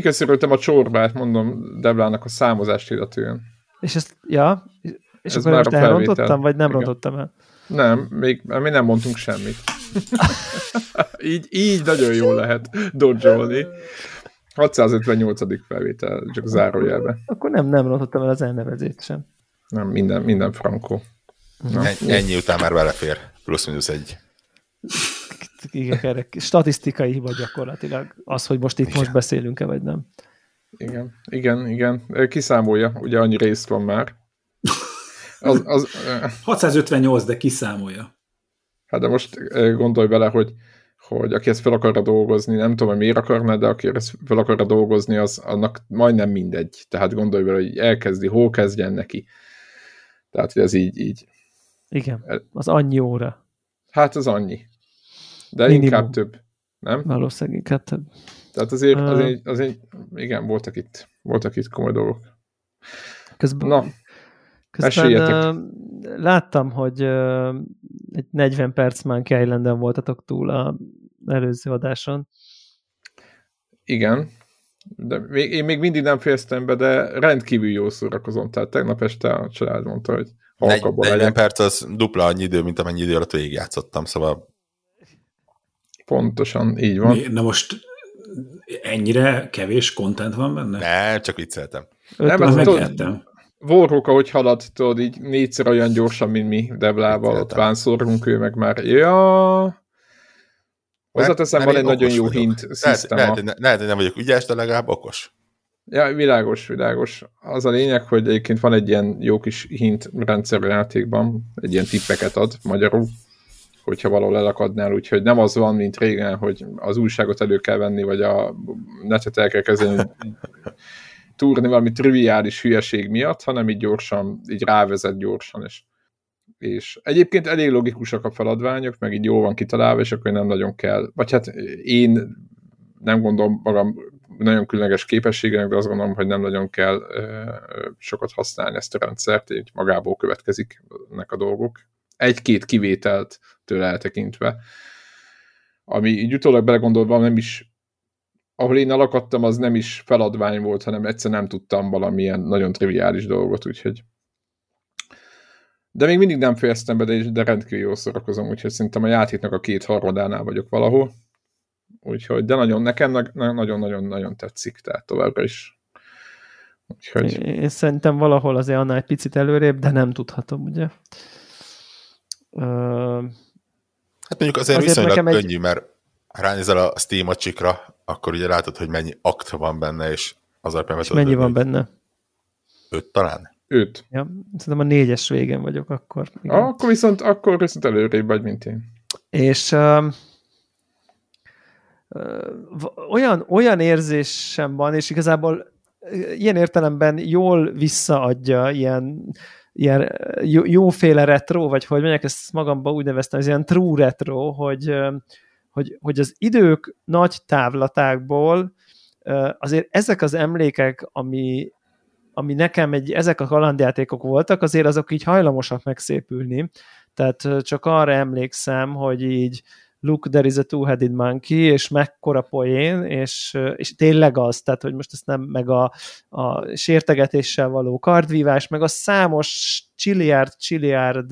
kiköszörültem a csorbát, mondom, Deblának a számozást illetően. És ezt, ja, és ez akkor már most elrontottam, vagy nem rontottam el? Nem, még nem mondtunk semmit. így nagyon jól lehet dodge-olni. 658. felvétel, csak zárójelbe. Akkor nem rontottam el az elnevezést sem. Nem, minden frankó. Ennyi után már belefér. Plusz-minusz egy. Igen, erre statisztikai hiba gyakorlatilag. Az, hogy most itt most beszélünk-e, vagy nem. Igen. Kiszámolja, ugye annyi részt van már. 658, de kiszámolja. Hát de most gondolj bele, hogy aki ezt fel akarra dolgozni, nem tudom, hogy miért akarná, de aki ezt fel akarra dolgozni, az annak majdnem mindegy. Tehát gondolj bele, hogy elkezdi, hol kezdjen neki. Tehát, hogy ez így. Igen, az annyi óra. Hát az annyi. De minimum. Inkább több, nem? Valószínűleg inkább több. Tehát azért igen, voltak itt komoly dolgok. Közben láttam, hogy egy 40 perc Monkey Islanden voltatok túl az előző adáson. Igen, de én még mindig nem fejeztem be, de rendkívül jól szórakozom. Tehát tegnap este a család mondta, hogy halkabban legyek. 40 perc az dupla annyi idő, mint amennyi idő alatt végigjátszottam, szóval pontosan így van. Na most ennyire kevés content van benne? Ne, csak vicceltem. Nem, ezt megértem. Vorróka, hogy halad, tudod, így 4-szer olyan gyorsan, mint mi Deblával, ott vánszorunk, ő meg már, ja. Hozzáteszem, van egy nagyon jó hint szisztema. Lehet, hogy nem vagyok ügyes, de legalább okos. Ja, világos. Az a lényeg, hogy egyébként van egy ilyen jó kis hint rendszerű játékban, egy ilyen tippeket ad magyarul, hogyha valahol elakadnál, úgyhogy nem az van, mint régen, hogy az újságot elő kell venni, vagy a netet el kell kezdeni túrni valami triviális hülyeség miatt, hanem így gyorsan, így rávezet gyorsan, és egyébként elég logikusak a feladványok, meg így jól van kitalálva, és akkor nem nagyon kell, vagy hát én nem gondolom magam nagyon különleges képességének, de azt gondolom, hogy nem nagyon kell sokat használni ezt a rendszert, így magából következik ennek a dolgok. Egy-két kivételt tőle eltekintve. Ami így utólag belegondolva nem is, ahol én elakadtam, az nem is feladvány volt, hanem egyszer nem tudtam valamilyen nagyon triviális dolgot, úgyhogy. De még mindig nem fejeztem be, de rendkívül jól szórakozom, úgyhogy szerintem a játéknak a 2/3-ánál vagyok valahol. Úgyhogy, de nagyon, nekem nagyon-nagyon tetszik, tehát továbbra is. Úgyhogy. Én szerintem valahol azért annál egy picit előrébb, de nem tudhatom, ugye? Hát mondjuk azért viszonylag könnyű, mert ha ránézel a Steam acsikra, akkor ugye látod, hogy mennyi akt van benne, és az alapján és mennyi van benne? 5 talán? 5. Ja, szerintem a 4-es végén vagyok akkor. Igen. Akkor viszont előrébb vagy, mint én. És olyan érzésem van, és igazából ilyen értelemben jól visszaadja ilyen jóféle retro, vagy hogy mondják, ezt magamban úgy neveztem, ez ilyen true retro, hogy az idők nagy távlatákból azért ezek az emlékek, ami nekem ezek a kalandjátékok voltak, azért azok így hajlamosak megszépülni. Tehát csak arra emlékszem, hogy így look, there is a two-headed monkey, és mekkora poén, és tényleg az, tehát, hogy most ezt nem, meg a sértegetéssel való kardvívás, meg a számos csiliárd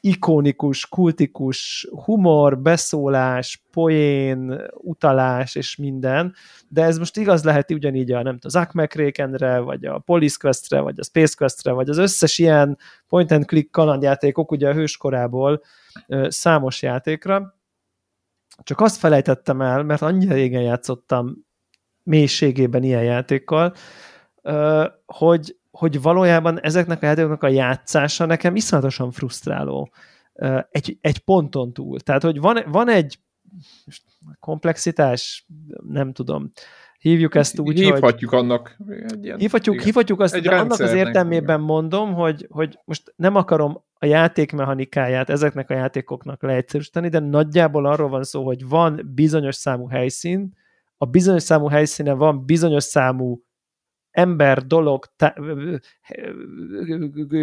ikonikus, kultikus humor, beszólás, poén, utalás, és minden, de ez most igaz lehet ugyanígy az Ack McRackenre, vagy a Police Questre, vagy a Space Questre, vagy az összes ilyen point and click kalandjátékok, ugye a hőskorából számos játékra. Csak azt felejtettem el, mert annyira régen játszottam mélységében ilyen játékkal, hogy valójában ezeknek a játékoknak a játszása nekem iszonyatosan frusztráló. Egy ponton túl. Tehát, hogy van egy komplexitás, nem tudom. Hívjuk ezt úgy, hívhatjuk hogy... annak. Hívhatjuk azt, de annak az értelmében mondom, hogy most nem akarom a játékmechanikáját ezeknek a játékoknak leegyszerűsíteni, de nagyjából arról van szó, hogy van bizonyos számú helyszín, a bizonyos számú helyszínen van bizonyos számú ember, dolog,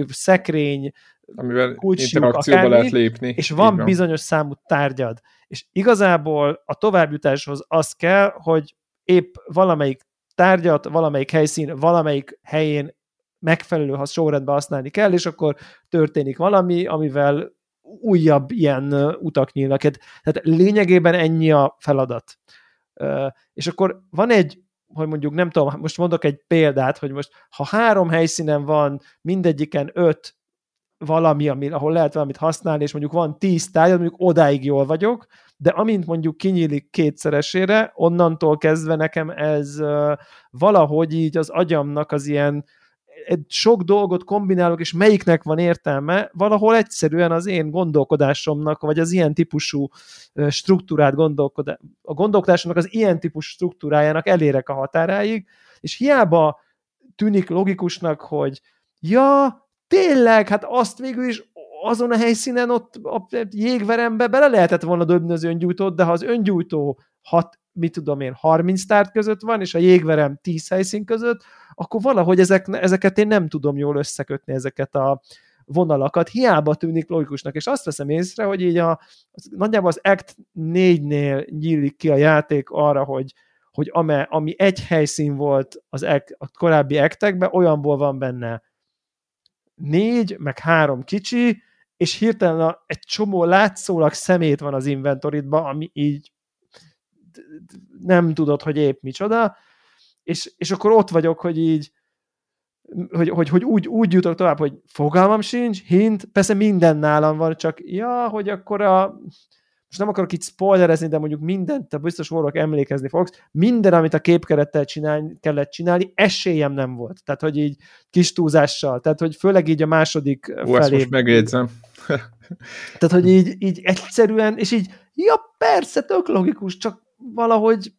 szekrény, amivel interakcióba lehet lépni. És van bizonyos számú tárgyad. És igazából a továbbjutáshoz az kell, hogy épp valamelyik tárgyat, valamelyik helyszín, valamelyik helyén megfelelő sorrendben használni kell, és akkor történik valami, amivel újabb ilyen utak nyílnak. Tehát lényegében ennyi a feladat. És akkor van egy, hogy mondjuk nem tudom, most mondok egy példát, hogy most ha 3 helyszínen van, mindegyiken 5 valami, ahol lehet valamit használni, és mondjuk van 10 tárgyat, mondjuk odáig jól vagyok, de amint mondjuk kinyílik kétszeresére, onnantól kezdve nekem ez valahogy így az agyamnak az ilyen sok dolgot kombinálok, és melyiknek van értelme, valahol egyszerűen az én gondolkodásomnak, vagy az ilyen típusú struktúrát a gondolkodásomnak az ilyen típusú struktúrájának elérek a határáig, és hiába tűnik logikusnak, hogy ja, tényleg, hát azt végül is azon a helyszínen ott a jégverembe bele lehetett volna döbni az öngyújtót, de ha az öngyújtó 30 tárt között van, és a jégverem 10 helyszín között, akkor valahogy ezeket én nem tudom jól összekötni, ezeket a vonalakat. Hiába tűnik logikusnak, és azt veszem észre, hogy így nagyjából az Act 4-nél nyílik ki a játék arra, hogy ami egy helyszín volt a korábbi Actekben, olyanból van benne 4, meg 3 kicsi, és hirtelen egy csomó látszólag szemét van az inventoridban, ami így nem tudod, hogy épp micsoda, és akkor ott vagyok, hogy így, hogy úgy jutok tovább, hogy fogalmam sincs, hint, persze minden nálam van, csak ja, hogy akkor most nem akarok itt spoilerezni, de mondjuk mindent, te biztos voltak emlékezni fogsz, minden, amit a képkerettel kellett csinálni, esélyem nem volt. Tehát, hogy így kis túlzással, tehát, hogy főleg így a második felé. Ezt most megjegyzem. Tehát, hogy így egyszerűen, és így, ja persze, tök logikus, csak valahogy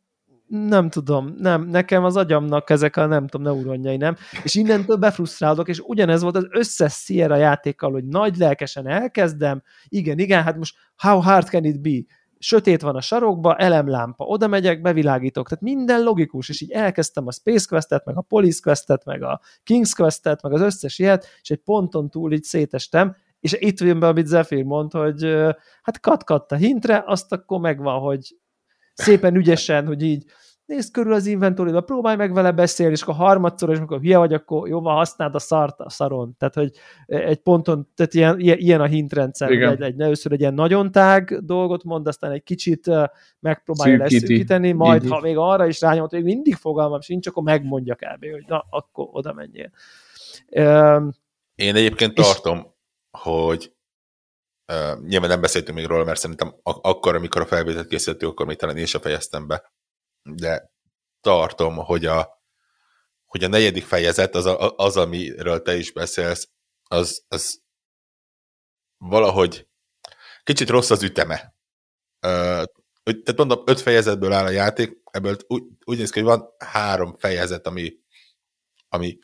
nem tudom, nem, nekem az agyamnak ezek a nem tudom, neuronjai nem, és innentől befrusztrálok, és ugyanez volt az összes Sierra játékkal, hogy nagy lelkesen elkezdem, igen, hát most how hard can it be? Sötét van a sarokba, elemlámpa, oda megyek, bevilágítok, tehát minden logikus, és így elkezdtem a Space Questet, meg a Police Questet, meg a King's Questet, meg az összes ilyet, és egy ponton túl így szétestem, és itt jön be, amit Zephyr mond, hogy hát kat a hintre, azt akkor megvan, hogy szépen ügyesen, hogy így nézd körül az inventory-ba, próbálj meg vele beszélni, és akkor harmadszor, és amikor hülye vagy, akkor jóval használd a szart a szaron. Tehát, hogy egy ponton, tehát ilyen a hintrendszer. Először egy ilyen nagyon tág dolgot mond, aztán egy kicsit megpróbálja leszűkíteni, majd ha még arra is rányomod, hogy mindig fogalmam sincs, akkor megmondja kb., hogy na, akkor oda menjél. Én egyébként tartom, hogy nyilván nem beszéltünk még róla, mert szerintem akkor, amikor a felvételt készítettük, akkor még talán én sem fejeztem be. De tartom, hogy a 4. fejezet, az amiről te is beszélsz, az valahogy kicsit rossz az üteme. Tehát mondom, 5 fejezetből áll a játék, ebből úgy néz ki, hogy van 3 fejezet, ami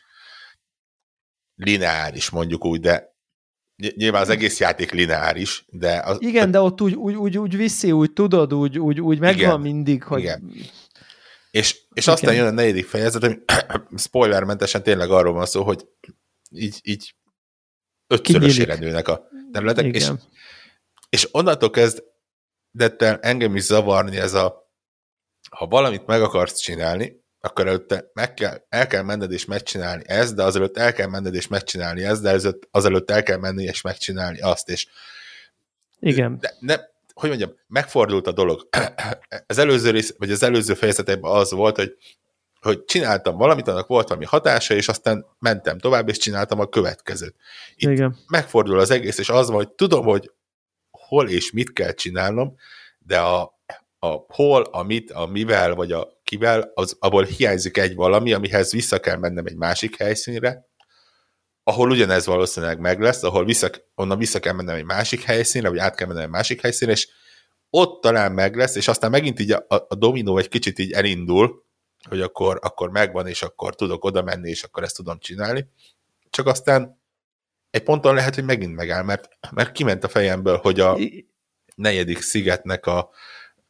lineáris, mondjuk úgy, de nyilván az egész játék lineáris, de... Igen, de ott úgy viszi, úgy tudod, úgy megvan mindig, hogy... Igen. És aztán jön a 4. fejezet, ami spoilermentesen tényleg arról van szó, hogy így 5-szörösére nőnek a területek, és onnantól kezdett el engem is zavarni ez ha valamit meg akarsz csinálni, akkor előtte el kell menned és megcsinálni ezt, de azelőtt el kell menned és megcsinálni ezt, de azelőtt el kell menni és megcsinálni azt, és igen. Hogy mondjam, megfordult a dolog. Az előző fejezetében az volt, hogy csináltam valamit, annak volt valami hatása, és aztán mentem tovább, és csináltam a következőt. Itt igen. Megfordul az egész, és az van, hogy tudom, hogy hol és mit kell csinálnom, de a hol, a mit, a mivel, vagy a kivel, abból hiányzik egy valami, amihez vissza kell mennem egy másik helyszínre, ahol ugyanez valószínűleg meg lesz, ahol onnan vissza kell mennem egy másik helyszínre, vagy át kell mennem egy másik helyszínre, és ott talán meg lesz, és aztán megint így a dominó egy kicsit így elindul, hogy akkor megvan, és akkor tudok oda menni, és akkor ezt tudom csinálni. Csak aztán egy ponton lehet, hogy megint megáll, mert kiment a fejemből, hogy a 4. szigetnek a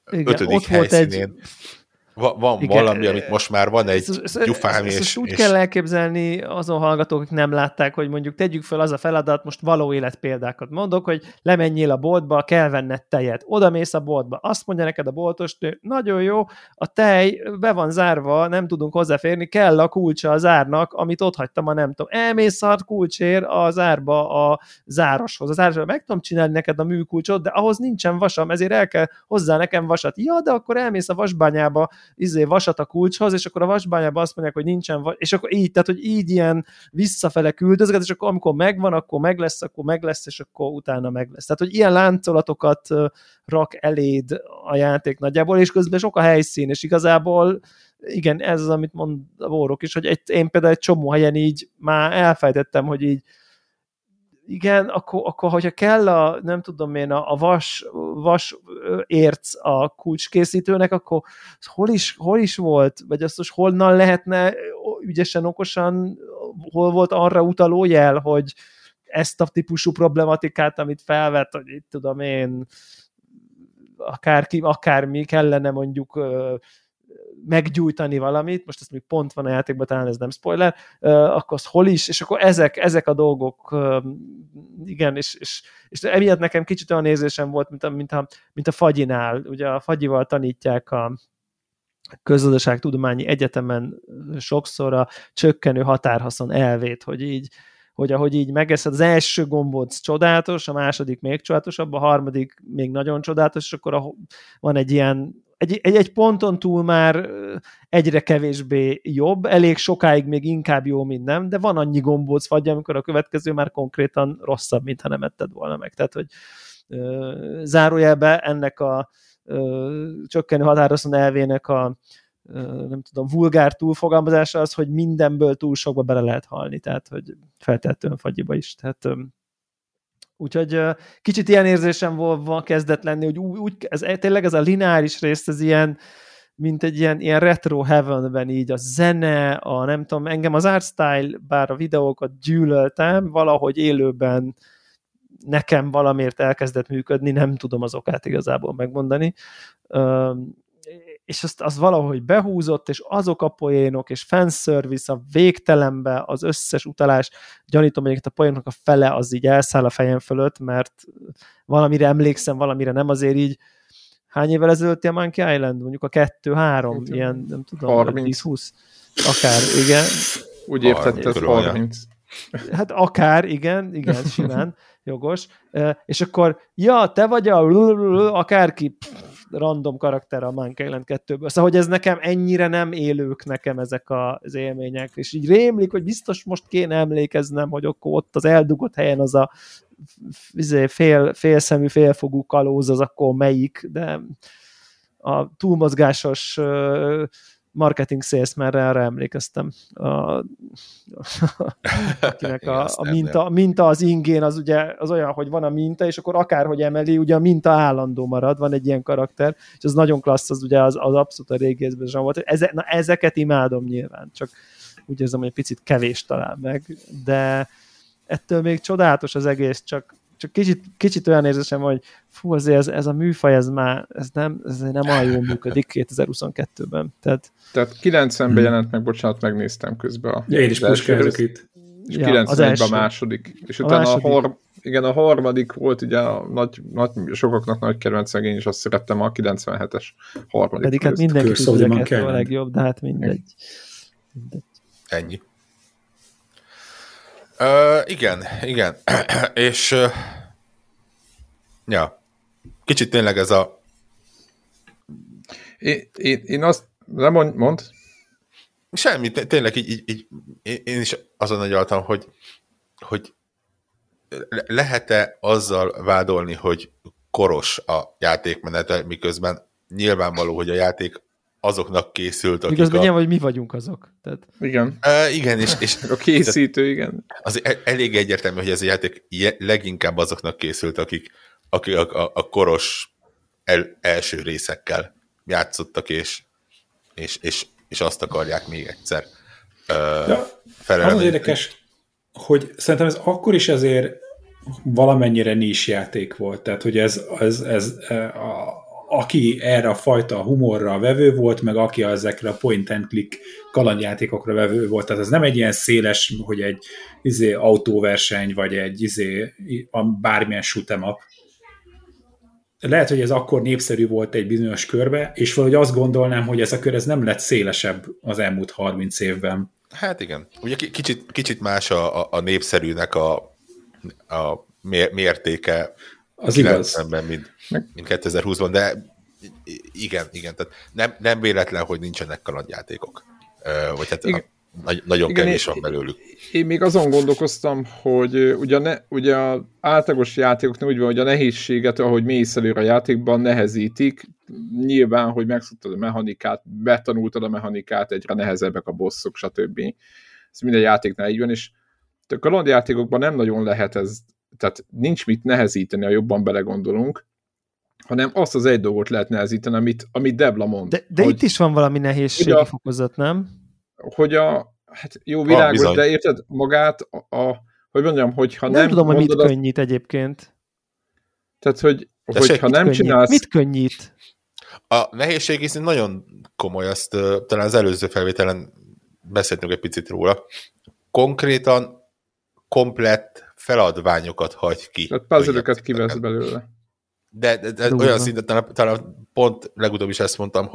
5. helyszínén Van igen, valami, amit most már van egy gyufám. Ezt úgy kell elképzelni azon hallgatók, akik nem látták, hogy mondjuk tegyük fel az a feladat, most való élet példákat mondok, hogy lemenjél a boltba, kell venned tejet. Oda mész a boltba, azt mondja neked a boltostő, nagyon jó, a tej be van zárva, nem tudunk hozzáférni, kell a kulcsa a zárnak, amit ott hagytam a nem tudom. Elmész a kulcsér a zárba a zároshoz. A zároshoz meg tudom csinálni neked a műkulcsot, de ahhoz nincsen vasam, ezért el kell hozzá nekem vasat. Ja, de akkor elmész a vasbányába vasat a kulcshoz, és akkor a vasbányában azt mondják, hogy nincsen vas, és akkor így, tehát, hogy így ilyen visszafele küldözget, és akkor amikor megvan, akkor meg lesz, és akkor utána meg lesz. Tehát, hogy ilyen láncolatokat rak eléd a játék nagyjából, és közben sok a helyszín, és igazából igen, ez az, amit mond a Bórok is, hogy én például egy csomó helyen így már elfejtettem, hogy így igen, akkor hogyha kell a, nem tudom én, a vas érc a kulcskészítőnek, akkor hol is volt, vagy azt most honnan lehetne ügyesen, okosan, hol volt arra utaló jel, hogy ezt a típusú problematikát, amit felvett, hogy itt tudom én, akármi kellene mondjuk meggyújtani valamit, most ez még pont van a játékban, talán ez nem spoiler, akkor az hol is, és akkor ezek a dolgok, igen, és emiatt nekem kicsit olyan érzésem volt, mint a fagyinál, ugye a fagyival tanítják a közgazdaságtudományi egyetemen sokszor a csökkenő határhaszon elvét, hogy ahogy így megeszed, az első gombóc csodálatos, a második még csodálatosabb, a harmadik még nagyon csodálatos, és akkor van egy ilyen egy ponton túl már egyre kevésbé jobb, elég sokáig még inkább jó, mint nem, de van annyi gombóc vagy, amikor a következő már konkrétan rosszabb, mintha nem etted volna meg. Tehát, hogy zárójelbe ennek a csökkenő határozon elvének a nem tudom, vulgár túlfogalmazása az, hogy mindenből túl sokba bele lehet halni, tehát, hogy feltétlenül fagyiba is. Tehát úgyhogy kicsit ilyen érzésem volt kezdett lenni, hogy ez, tényleg ez a lineáris rész, ez ilyen, mint egy ilyen retro heavenben így a zene, a nem tudom, engem az art style, bár a videókat gyűlöltem, valahogy élőben nekem valamiért elkezdett működni, nem tudom az okát igazából megmondani. És az valahogy behúzott, és azok a poénok, és fanservice a végtelenbe, az összes utalás, gyanítom, hogy a poénoknak a fele az így elszáll a fejem fölött, mert valamire emlékszem, valamire nem, azért így hány évvel ezelőtt a Monkey Island? Mondjuk a 2-3, ilyen nem tudom, 10-20, akár, igen. Úgy értetted, 30. Hát akár, igen, simán, jogos. És akkor, ja, te vagy a akárki random karakter a Monkey Island 2-ből. Szóval, hogy ez nekem ennyire nem élők nekem ezek az élmények. És így rémlik, hogy biztos most kéne emlékeznem, hogy ott az eldugott helyen az a félszemű, félfogú kalóz, az akkor melyik, de a túlmozgásos marketing salesmanre arra emlékeztem. Akinek a minta az ingén, az ugye az olyan, hogy van a minta, és akkor akárhogy emeli, ugye a minta állandó marad, van egy ilyen karakter, és az nagyon klassz, az ugye az abszolút a régi észben volt. Ezeket imádom nyilván, csak úgy érzem, hogy egy picit kevés talán meg, de ettől még csodálatos az egész, csak kicsit olyan érzésem, hogy fú, azért ez a műfaj, ez nem olyan jól működik 2022-ben. Tehát 9-ben jelent meg, bocsánat, megnéztem közben a... Ja, én is puskázok itt. És ja, 91-ben a második. És utána a harmadik volt, ugye a sokaknak nagy kedvencem, én is azt szerettem, a 97-es harmadik. Pedig hát mindenki tudja a legjobb, de hát mindegy. Ennyi. Igen. És ja, kicsit tényleg ez a... Én azt... Nem mond? Semmi, tényleg így én is azon agyaltam, hogy lehet-e azzal vádolni, hogy koros a játékmenete, miközben nyilvánvaló, hogy a játék azoknak készült, akik miközben hogy mi vagyunk azok. Tehát... Igen. Igen, és a készítő, igen. Az elég egyértelmű, hogy ez a játék leginkább azoknak készült, akik a koros első részekkel játszottak, és azt akarják még egyszer felelni. Az érdekes, hogy szerintem ez akkor is azért valamennyire nis játék volt. Tehát, hogy ez aki erre a fajta humorra vevő volt, meg aki ezekre a point-and-click kalandjátékokra vevő volt. Tehát ez nem egy ilyen széles, hogy egy autóverseny, vagy egy bármilyen shoot'em up. Lehet, hogy ez akkor népszerű volt egy bizonyos körbe, és valahogy azt gondolnám, hogy ez a kör ez nem lett szélesebb az elmúlt 30 évben. Hát igen. Ugye kicsit más a népszerűnek a mértéke az igaz. Mint 2020-ban, de igen, tehát nem véletlen, hogy nincsenek kalandjátékok. Vagy hát nagyon kevés van belőlük. Én még azon gondolkoztam, hogy ugye a átlagos játékoknál úgy van, hogy a nehézséget, ahogy mélysz előre a játékban, nehezítik. Nyilván, hogy megszoktad a mechanikát, betanultad a mechanikát, egyre nehezebbek a bosszok, stb. Ez minden játéknál így van, és a kalandjátékokban nem nagyon lehet ez, tehát nincs mit nehezíteni, ha jobban belegondolunk, hanem azt az egy dolgot lehet nehezíteni, amit Debla mond. De itt is van valami nehézségi fokozat, nem? Hogy hát jó világos, de érted magát, hogy mondjam, hogyha nem tudom, hogy mit könnyít egyébként. Tehát, hogyha nem könnyít. Csinálsz... Mit könnyít? A nehézség is nagyon komoly, azt talán az előző felvételen beszéltünk egy picit róla. Konkrétan komplett feladványokat hagy ki. Tehát puzzle-öket kivesz belőle. De olyan szinten, talán pont legutóbb is ezt mondtam,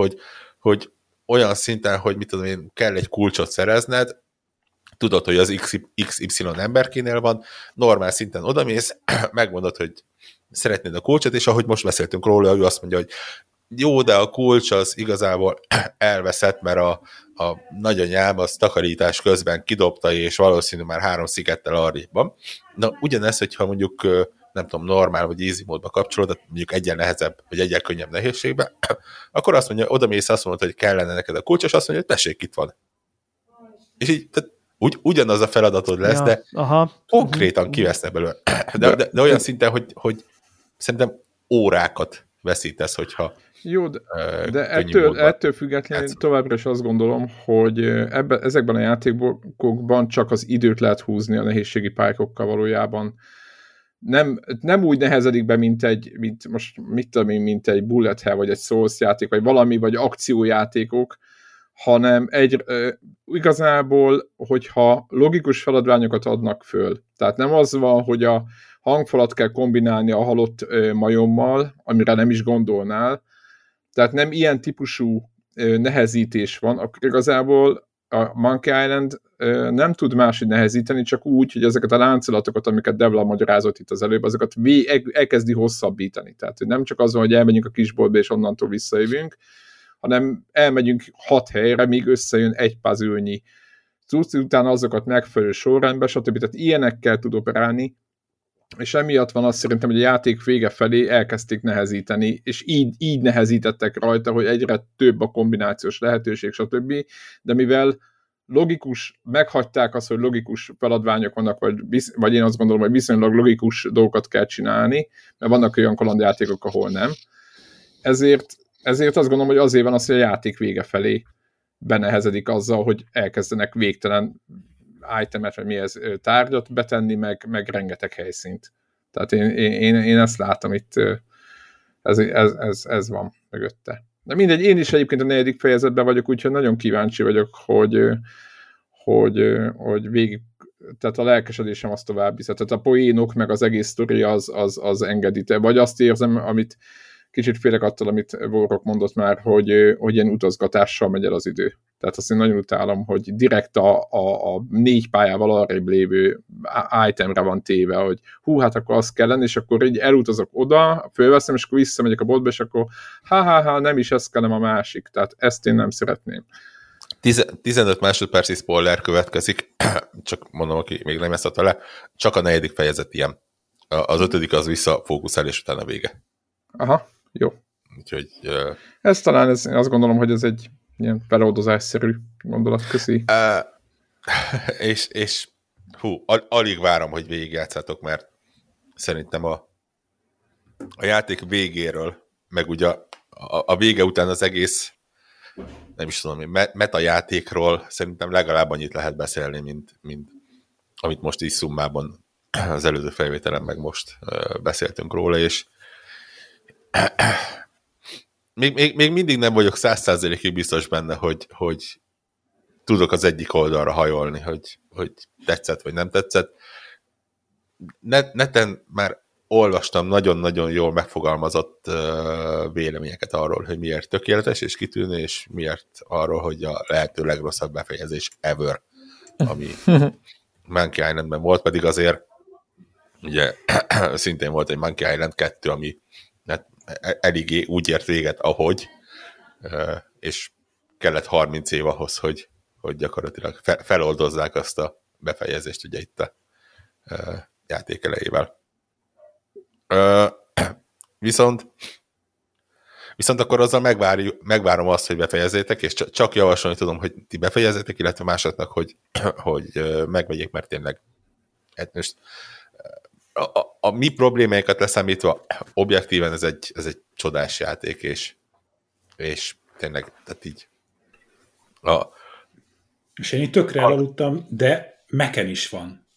hogy olyan szinten, hogy mit tudom én, kell egy kulcsot szerezned, tudod, hogy az XY emberkénél van, normál szinten odamész, megmondod, hogy szeretnéd a kulcsot, és ahogy most beszéltünk róla, ő azt mondja, hogy jó, de a kulcs az igazából elveszett, mert a nagyanyám az takarítás közben kidobta, és valószínű már 3 szigettel arrébb van. Na, ugyanez, hogyha mondjuk, nem tudom, normál vagy easy módba kapcsolod, tehát mondjuk egyen nehezebb, vagy egyen könnyebb nehézségben, akkor azt mondja, odamész, azt mondod, hogy kellene neked a kulcs, és azt mondja, hogy tessék, itt van. És így, tehát ugyanaz a feladatod lesz, ja, de konkrétan kivesznek belőle. De olyan szinten, hogy szerintem órákat veszítesz, hogyha jó, de ettől függetlenül továbbra is azt gondolom, hogy ezekben a játékokban csak az időt lehet húzni a nehézségi pályákkal valójában. Nem úgy nehezedik be, mint egy bullet hell, vagy egy souls játék, vagy valami, vagy akciójátékok, hanem igazából, hogyha logikus feladványokat adnak föl. Tehát nem az van, hogy a hangfalat kell kombinálni a halott majommal, amire nem is gondolnál. Tehát nem ilyen típusú nehezítés van, akkor igazából a Monkey Island nem tud máshogy nehezíteni, csak úgy, hogy ezeket a láncolatokat, amiket Devla magyarázott itt az előbb, azokat elkezdi hosszabbítani. Tehát nem csak az van, hogy elmegyünk a kisboltba, és onnantól visszajövünk, hanem elmegyünk 6 helyre, míg összejön egy puzzle-nyi. Utána azokat megfelelő sorrendben, stb. Tehát ilyenekkel tud operálni, és emiatt van az szerintem, hogy a játék vége felé elkezdték nehezíteni, és így nehezítettek rajta, hogy egyre több a kombinációs lehetőség, stb. De mivel logikus, meghagyták azt, hogy logikus feladványok vannak, vagy én azt gondolom, hogy viszonylag logikus dolgokat kell csinálni, mert vannak olyan kalandjátékok, ahol nem. Ezért azt gondolom, hogy azért van az, hogy a játék vége felé benehezedik azzal, hogy elkezdenek végtelen itemet, vagy mi ez, tárgyat betenni, meg rengeteg helyszínt. Tehát én ezt látom itt, ez van mögötte. De mindegy, én is egyébként a 4. fejezetben vagyok, úgyhogy nagyon kíváncsi vagyok, hogy végig, tehát a lelkesedésem azt tovább visz. Tehát a poénok, meg az egész sztori az engedite. Vagy azt érzem, amit kicsit félek attól, amit Vorok mondott már, hogy ilyen utazgatással megy el az idő. Tehát azt én nagyon utálom, hogy direkt a 4 pályával arrébb lévő itemre van téve, hogy hú, hát akkor az kell lenni, és akkor így elutazok oda, fölveszem, és akkor visszamegyek a boltba, és akkor nem is ez kellem a másik. Tehát ezt én nem szeretném. 15 másodperci spoiler következik, csak mondom, aki még nem ezt adta le, csak a 4. fejezet ilyen. Az 5. az visszafókuszál, és utána vége. Aha, jó. Úgyhogy... Ez talán, én azt gondolom, hogy ez egy ilyen feloldozásszerű gondolat, köszi. És alig várom, hogy végigjátszátok, mert szerintem a játék végéről, meg ugye a vége után az egész, nem is tudom, metajátékról szerintem legalább annyit lehet beszélni, mint amit most így szummában az előző felvételen, meg most beszéltünk róla, és Még mindig nem vagyok 100%-ig biztos benne, hogy tudok az egyik oldalra hajolni, hogy tetszett, vagy nem tetszett. Neten már olvastam nagyon-nagyon jól megfogalmazott véleményeket arról, hogy miért tökéletes és kitűnő, és miért arról, hogy a lehető legrosszabb befejezés ever, ami Monkey Islandben volt, pedig azért ugye szintén volt egy Monkey Island 2, ami hát eléggé úgy ért véget, ahogy, és kellett 30 év ahhoz, hogy gyakorlatilag feloldozzák azt a befejezést ugye itt a játék elejével. Viszont akkor azzal megvárom azt, hogy befejezzétek, és csak javasolni tudom, hogy ti befejezzétek, illetve másoknak, hogy megvegyék, mert tényleg most a mi problémáikat leszámítva objektíven ez egy csodás játék, és tényleg, tehát így. És én itt tökre elaludtam, de Mac-en is van.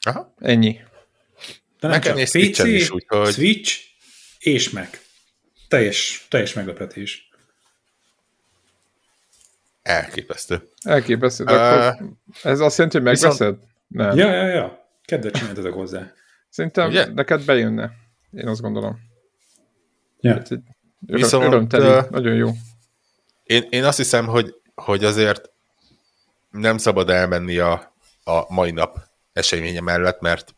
Aha. Ennyi. De nem csak PC, is, úgyhogy... Switch és Mac. Teljes meglepetés. Elképesztő. Ez azt jelenti, hogy megveszed? Viszont... Ja. Kedvet csináltatok hozzá. Szerintem neked bejönne. Én azt gondolom. Ja. Hát, örömteli, nagyon jó. Én azt hiszem, hogy azért nem szabad elmenni a mai nap eseménye mellett, mert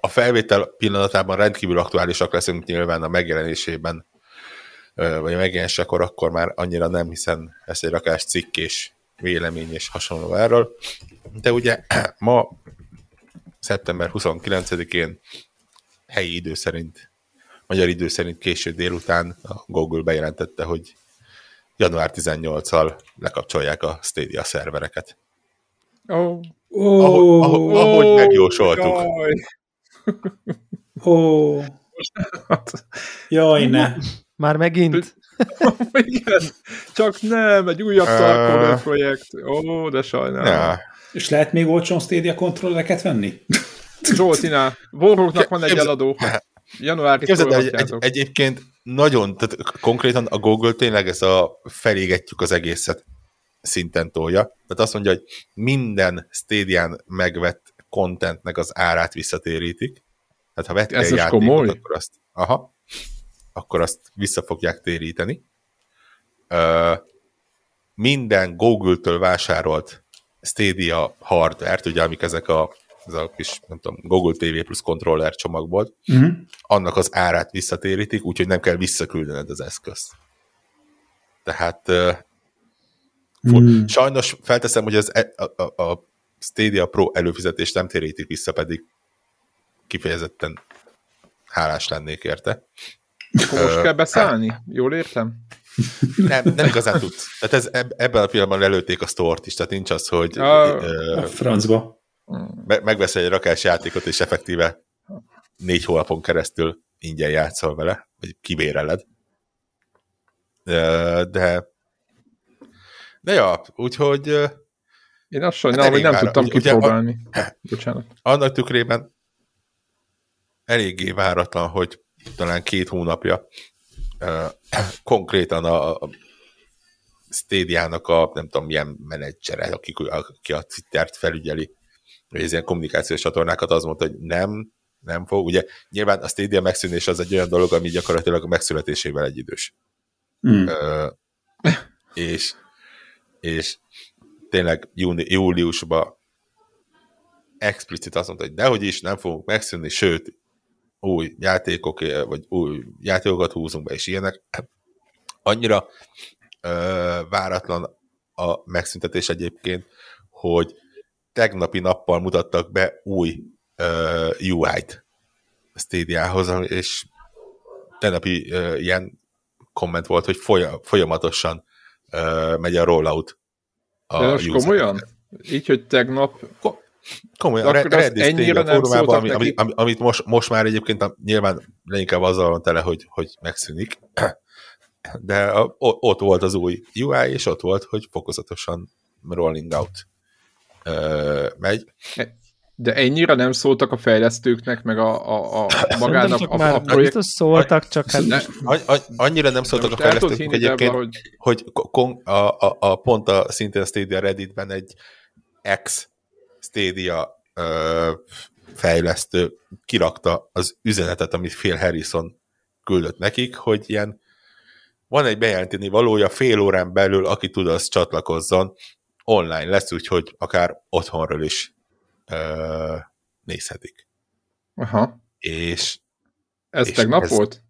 a felvétel pillanatában rendkívül aktuálisak leszünk nyilván a megjelenésében, vagy a megjelenésekor, akkor már annyira nem, hiszen ez egy rakás cikk és vélemény és hasonló erről. De ugye ma szeptember 29-én helyi idő szerint, magyar idő szerint késő délután a Google bejelentette, hogy január 18-al lekapcsolják a Stadia szervereket. Ahogy megjósoltuk. Jaj, ne. Már megint? Igen, csak nem, egy újabb tartóra projekt. De sajnálom. Ja. És lehet még olcsón Stadia kontrollereket venni? Zsoltinál, Warhawknak van egy eladó. Januárig tolhatjátok. Egyébként nagyon, tehát konkrétan a Google tényleg ez a felégetjük az egészet szinten tolja. Tehát azt mondja, hogy minden Stadián megvett contentnek az árát visszatérítik. Tehát ha vettél játékot, akkor azt vissza fogják téríteni. Minden Google-től vásárolt Stadia hardware-t, ugye amik ez a kis, nem tudom, Google TV plusz controller csomag volt, annak az árát visszatérítik, úgyhogy nem kell visszaküldened az eszközt. Tehát sajnos felteszem, hogy a Stadia Pro előfizetést nem térítik vissza, pedig kifejezetten hálás lennék érte. Akkor most kell beszállni? Jól értem? Nem igazán tudsz. Tehát ebben a pillanatban lelőtték a sztort is, tehát nincs az, hogy a francba. Megveszel egy rakás játékot, és effektíve 4 hónapon keresztül ingyen játszol vele, vagy kibéreled. De ja, úgyhogy... Én azt sajnálom, hogy nem tudtam kipróbálni. Bocsánat. Annak tükrében eléggé váratlan, hogy talán 2 hónapja konkrétan a Stadiának a nem tudom milyen menedzsere, aki a Twittert felügyeli, hogy ilyen kommunikációs csatornákat, az mondta, hogy nem fog. Ugye nyilván a Stadia megszűnés az egy olyan dolog, ami gyakorlatilag a megszületésével egyidős. És tényleg júliusban explicit azt mondta, hogy dehogy is, nem fogunk megszűnni, sőt, új játékok, vagy új játékokat húzunk be, és ilyenek. Annyira váratlan a megszüntetés egyébként, hogy tegnapi nappal mutattak be új UI-t Stadiához, és tegnapi ilyen komment volt, hogy folyamatosan megy a rollout. De most komolyan? Így, hogy tegnap... Komolyan, a Reddit fórumában, amit most már egyébként nyilván leginkább azzal van tele, hogy megszűnik, de ott volt az új UI, és ott volt, hogy fokozatosan rolling out megy. De ennyire nem szóltak a fejlesztőknek, meg a magának... Csak már projekt... szóltak, csak... Annyira nem szóltak a fejlesztőknek egyébként, hogy pont a szintén a Stadia Redditben egy ex-Stadia fejlesztő kirakta az üzenetet, amit Phil Harrison küldött nekik, hogy ilyen van egy bejelenteni valója, fél órán belül, aki tud, az csatlakozzon, online lesz, úgyhogy akár otthonról is nézhetik. Aha. És... Ez tegnap volt?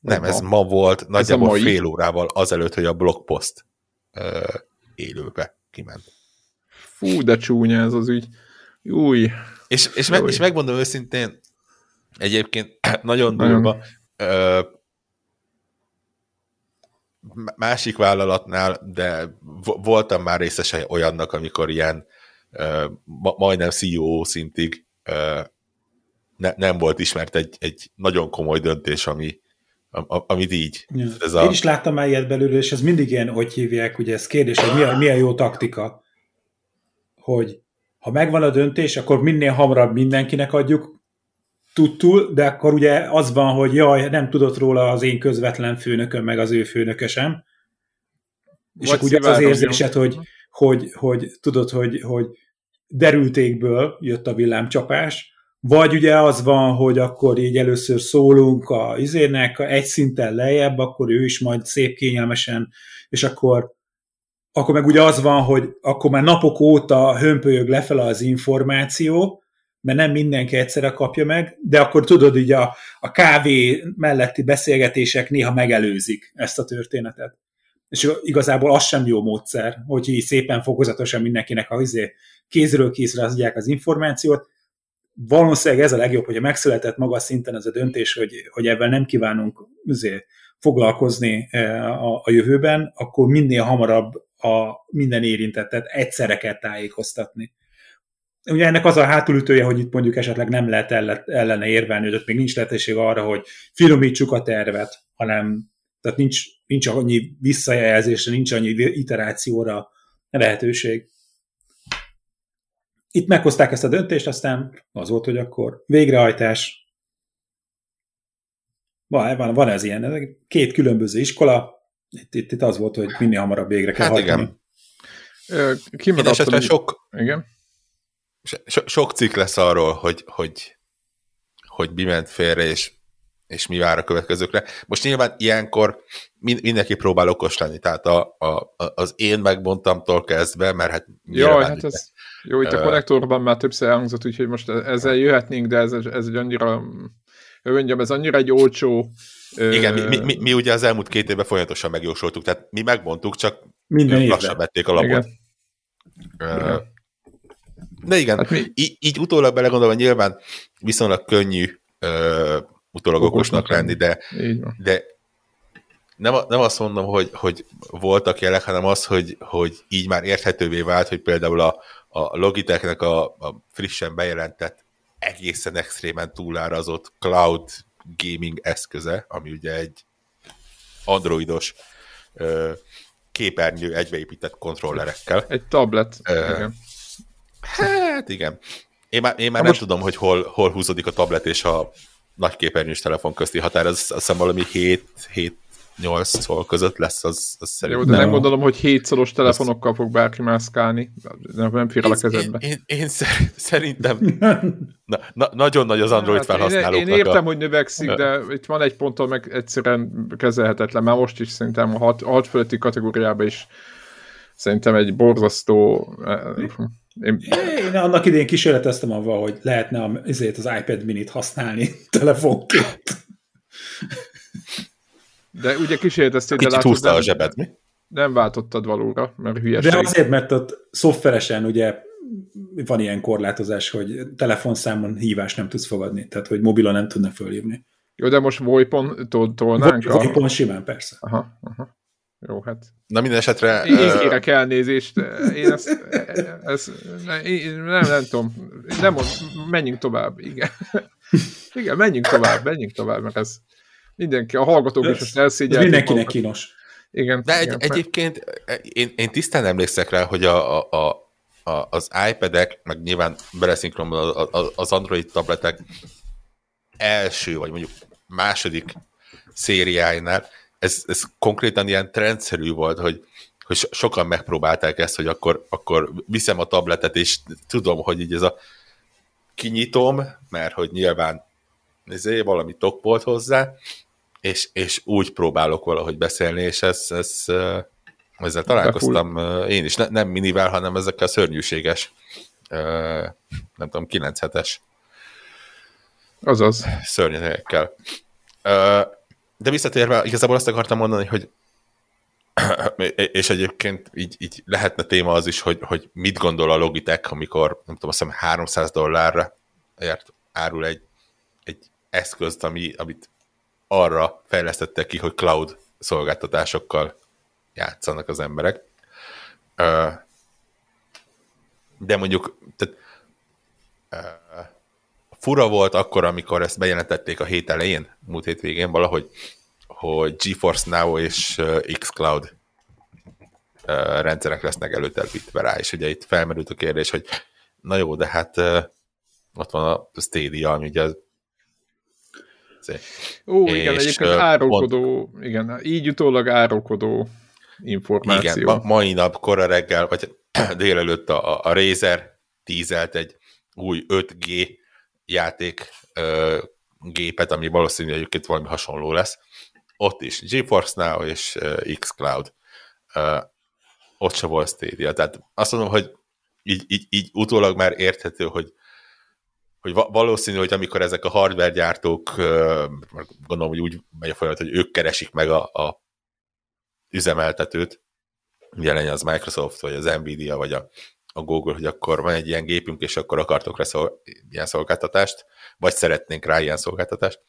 Nem, ez ma volt, nagyjából fél órával azelőtt, hogy a blogpost élőbe kiment. Fú, de csúnya ez az ügy. Új. És megmondom őszintén, egyébként nagyon durva, másik vállalatnál, de voltam már részese olyannak, amikor ilyen majdnem CEO szintig nem volt ismert egy nagyon komoly döntés, amit így. Ja. Ez én is láttam már ilyet belül, és ez mindig ilyen, hogy hívják, ugye ez kérdés, hogy mi a jó taktika, hogy ha megvan a döntés, akkor minél hamarabb mindenkinek adjuk tudtul, de akkor ugye az van, hogy jaj, nem tudott róla az én közvetlen főnököm, meg az ő főnökösem. És akkor ugye az érzésed, hogy tudod, hogy derültékből jött a villámcsapás, vagy ugye az van, hogy akkor így először szólunk a izének, egy szinten lejjebb, akkor ő is majd szép kényelmesen, és akkor meg ugye az van, hogy akkor már napok óta hömpölyög lefele az információ, mert nem mindenki egyszerre kapja meg, de akkor tudod, hogy a kávé melletti beszélgetések néha megelőzik ezt a történetet. És igazából az sem jó módszer, hogy így szépen fokozatosan mindenkinek a kézről kézre adják az információt. Valószínűleg ez a legjobb, hogyha megszületett magas szinten az a döntés, hogy ebben nem kívánunk foglalkozni a jövőben, akkor minél hamarabb minden érintettet egyszerre kell tájékoztatni. Ugye ennek az a hátulütője, hogy itt mondjuk esetleg nem lehet ellene érvelni, hogy még nincs lehetőség arra, hogy finomítsuk a tervet, hanem tehát nincs annyi visszajelzésre, nincs annyi iterációra lehetőség. Itt meghozták ezt a döntést, aztán az volt, hogy akkor végrehajtás. Van ez ilyen, ez két különböző iskola, itt az volt, hogy minél hamarabb végre kell hajtani. Mindenesetre sok cikk lesz arról, hogy mi ment félre, és mi vár a következőkre. Most nyilván ilyenkor mindenki próbál okos lenni, tehát az én megmondtamtól kezdve, mert hát... Jaj, hát ez... Jó, itt a konnektorban már többször elhangzott, úgyhogy most ezzel jöhetnénk, de ez egy annyira... Mondjam, ez annyira egy olcsó... Igen, mi ugye az elmúlt két évben folyamatosan megjósoltuk, tehát mi megmondtuk, csak lassan vették a labot. De igen, hát így utólag belegondolva nyilván viszonylag könnyű utólag okosnak lenni, de nem azt mondom, hogy voltak jelek, hanem az, hogy így már érthetővé vált, hogy például a Logitechnek a frissen bejelentett, egészen extrémen túlárazott cloud gaming eszköze, ami ugye egy androidos képernyő egybeépített kontrollerekkel. Egy tablet. Igen. Hát igen. Én már nem tudom, hogy hol húzódik a tablet és a nagy képernyős telefon közti határ. Azt hiszem valami 7-8-szor között lesz. Az szerintem. Jó, de nem gondolom, hogy 7-szoros telefonokkal fog bárki mászkálni. Nem fér a kezedbe. Én szerintem nagyon nagy az Android felhasználóknak. Én értem, hogy növekszik, de itt van egy ponton meg egyszerűen kezelhetetlen. Már most is szerintem a 6 fölötti kategóriában is szerintem egy borzasztó... Én annak idén kísérleteztem avval, hogy lehetne az iPad minit használni telefonként. De ugye kísérleteztél, de látod, a zsebed, mi? Nem váltottad valóra, mert hülyeség. De azért, mert ott szoftveresen ugye van ilyen korlátozás, hogy telefonszámon hívást nem tudsz fogadni, tehát hogy mobilon nem tudnak fölhívni. Jó, de most VoIP-on tolnánk? VoIP-on simán, persze. Aha. Jó, hát. Na minden esetre... Én kérek elnézést. Én ezt nem tudom. Nem mond, menjünk tovább. Igen, menjünk tovább, mert ez mindenki, a hallgatók is most elszégyelték. Ez mindenkinek kínos. Igen. De egyébként én tisztán emlékszek rá, hogy az iPad-ek, meg nyilván beleszinkronban az Android tabletek első, vagy mondjuk második szériáinál, ez konkrétan ilyen trendszerű volt, hogy sokan megpróbálták ezt, hogy akkor viszem a tabletet, és tudom, hogy így ez a kinyitom, mert hogy nyilván valami tok volt hozzá, és úgy próbálok valahogy beszélni, és ezzel találkoztam én is. Nem minivel, hanem ezekkel a szörnyűséges, nem tudom, 9-7-es azaz szörnyűségekkel. De visszatérve, igazából azt akartam mondani, hogy és egyébként így lehetne téma az is, hogy mit gondol a Logitech, amikor, nem tudom, azt hiszem $300 árul egy eszközt, amit arra fejlesztettek ki, hogy cloud szolgáltatásokkal játszanak az emberek. De mondjuk tehát, fura volt akkor, amikor ezt bejelentették a hét elején, múlt hétvégén valahogy, hogy GeForce Now és xCloud rendszerek lesznek előtelepítve rá, és ugye itt felmerült a kérdés, hogy na jó, de hát ott van a Stadia, ami ugye az... Ó, igen, egyébként árulkodó, igen, így utólag árulkodó információ. Igen, mai nap, kora reggel, vagy délelőtt a Razer tízelt egy új 5G játék gépet, ami valószínűleg egyébként valami hasonló lesz. Ott is GeForce Now és xCloud. Ott se volt Stadia. Tehát azt mondom, hogy így utólag már érthető, hogy valószínű, hogy amikor ezek a hardware gyártók, gondolom, hogy úgy megy a folyamat, hogy ők keresik meg a üzemeltetőt, ugye az Microsoft, vagy az Nvidia, vagy a Google, hogy akkor van egy ilyen gépünk, és akkor akartok rá ilyen szolgáltatást, vagy szeretnénk rá ilyen szolgáltatást.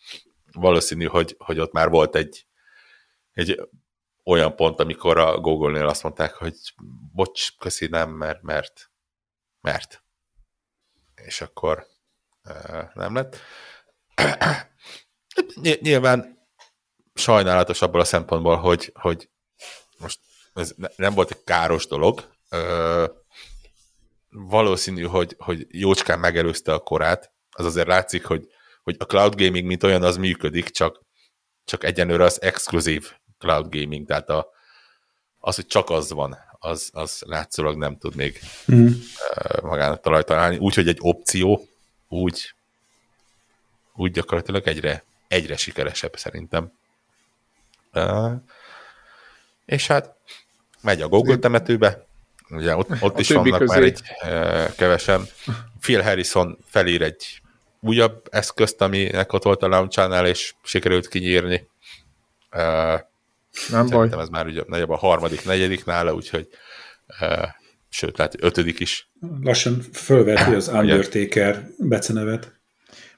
Valószínű, hogy ott már volt egy olyan pont, amikor a Google-nél azt mondták, hogy bocs, köszi, nem, mert. És akkor nem lett. Nyilván sajnálatos abból a szempontból, hogy most ez nem volt egy káros dolog. Valószínű, hogy jócskán megelőzte a korát. Az azért látszik, hogy a cloud gaming, mint olyan, az működik, csak egyenlőre az exkluzív cloud gaming, tehát az, hogy csak az van, az látszólag nem tud még magának talajt találni. Úgyhogy egy opció úgy gyakorlatilag egyre sikeresebb szerintem. És hát megy a Google temetőbe, ugye ott is vannak közé már egy kevesen. Phil Harrison felír egy újabb eszközt, aminek ott volt a launch-ánál, és sikerült kinyírni. Nem baj. Ez már ugye nagyobb a harmadik, negyedik nála, úgyhogy sőt, lehet ötödik is. Lassan fölveti az Undertaker becenevet.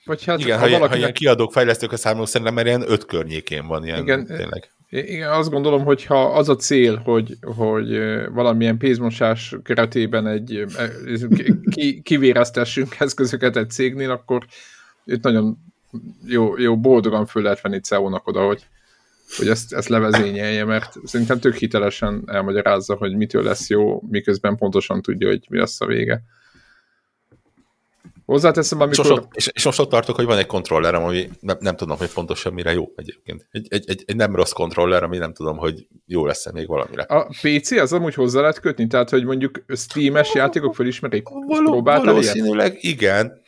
Vagy hát, igen, ha ilyen kiadók, fejlesztők a számolók, szerintem már ilyen 5 környékén van ilyen, igen, tényleg. Igen, azt gondolom, hogy ha az a cél, hogy valamilyen pénzmosás keretében egy kivéreztessünk eszközöket egy cégnél, akkor itt nagyon jó boldogan föl lehet venni CEO-nak oda, hogy ezt levezényelje, mert szerintem tök hitelesen elmagyarázza, hogy mitől lesz jó, miközben pontosan tudja, hogy mi lesz a vége. Hozzáteszem, amikor... És most ott tartok, hogy van egy kontrollerem, ami nem tudom, hogy pontosan mire jó egyébként. Egy nem rossz kontroller, ami nem tudom, hogy jó lesz-e még valamire. A PC az amúgy hozzá lehet kötni? Tehát, hogy mondjuk Steam-es játékok felismerik? Valószínűleg igen.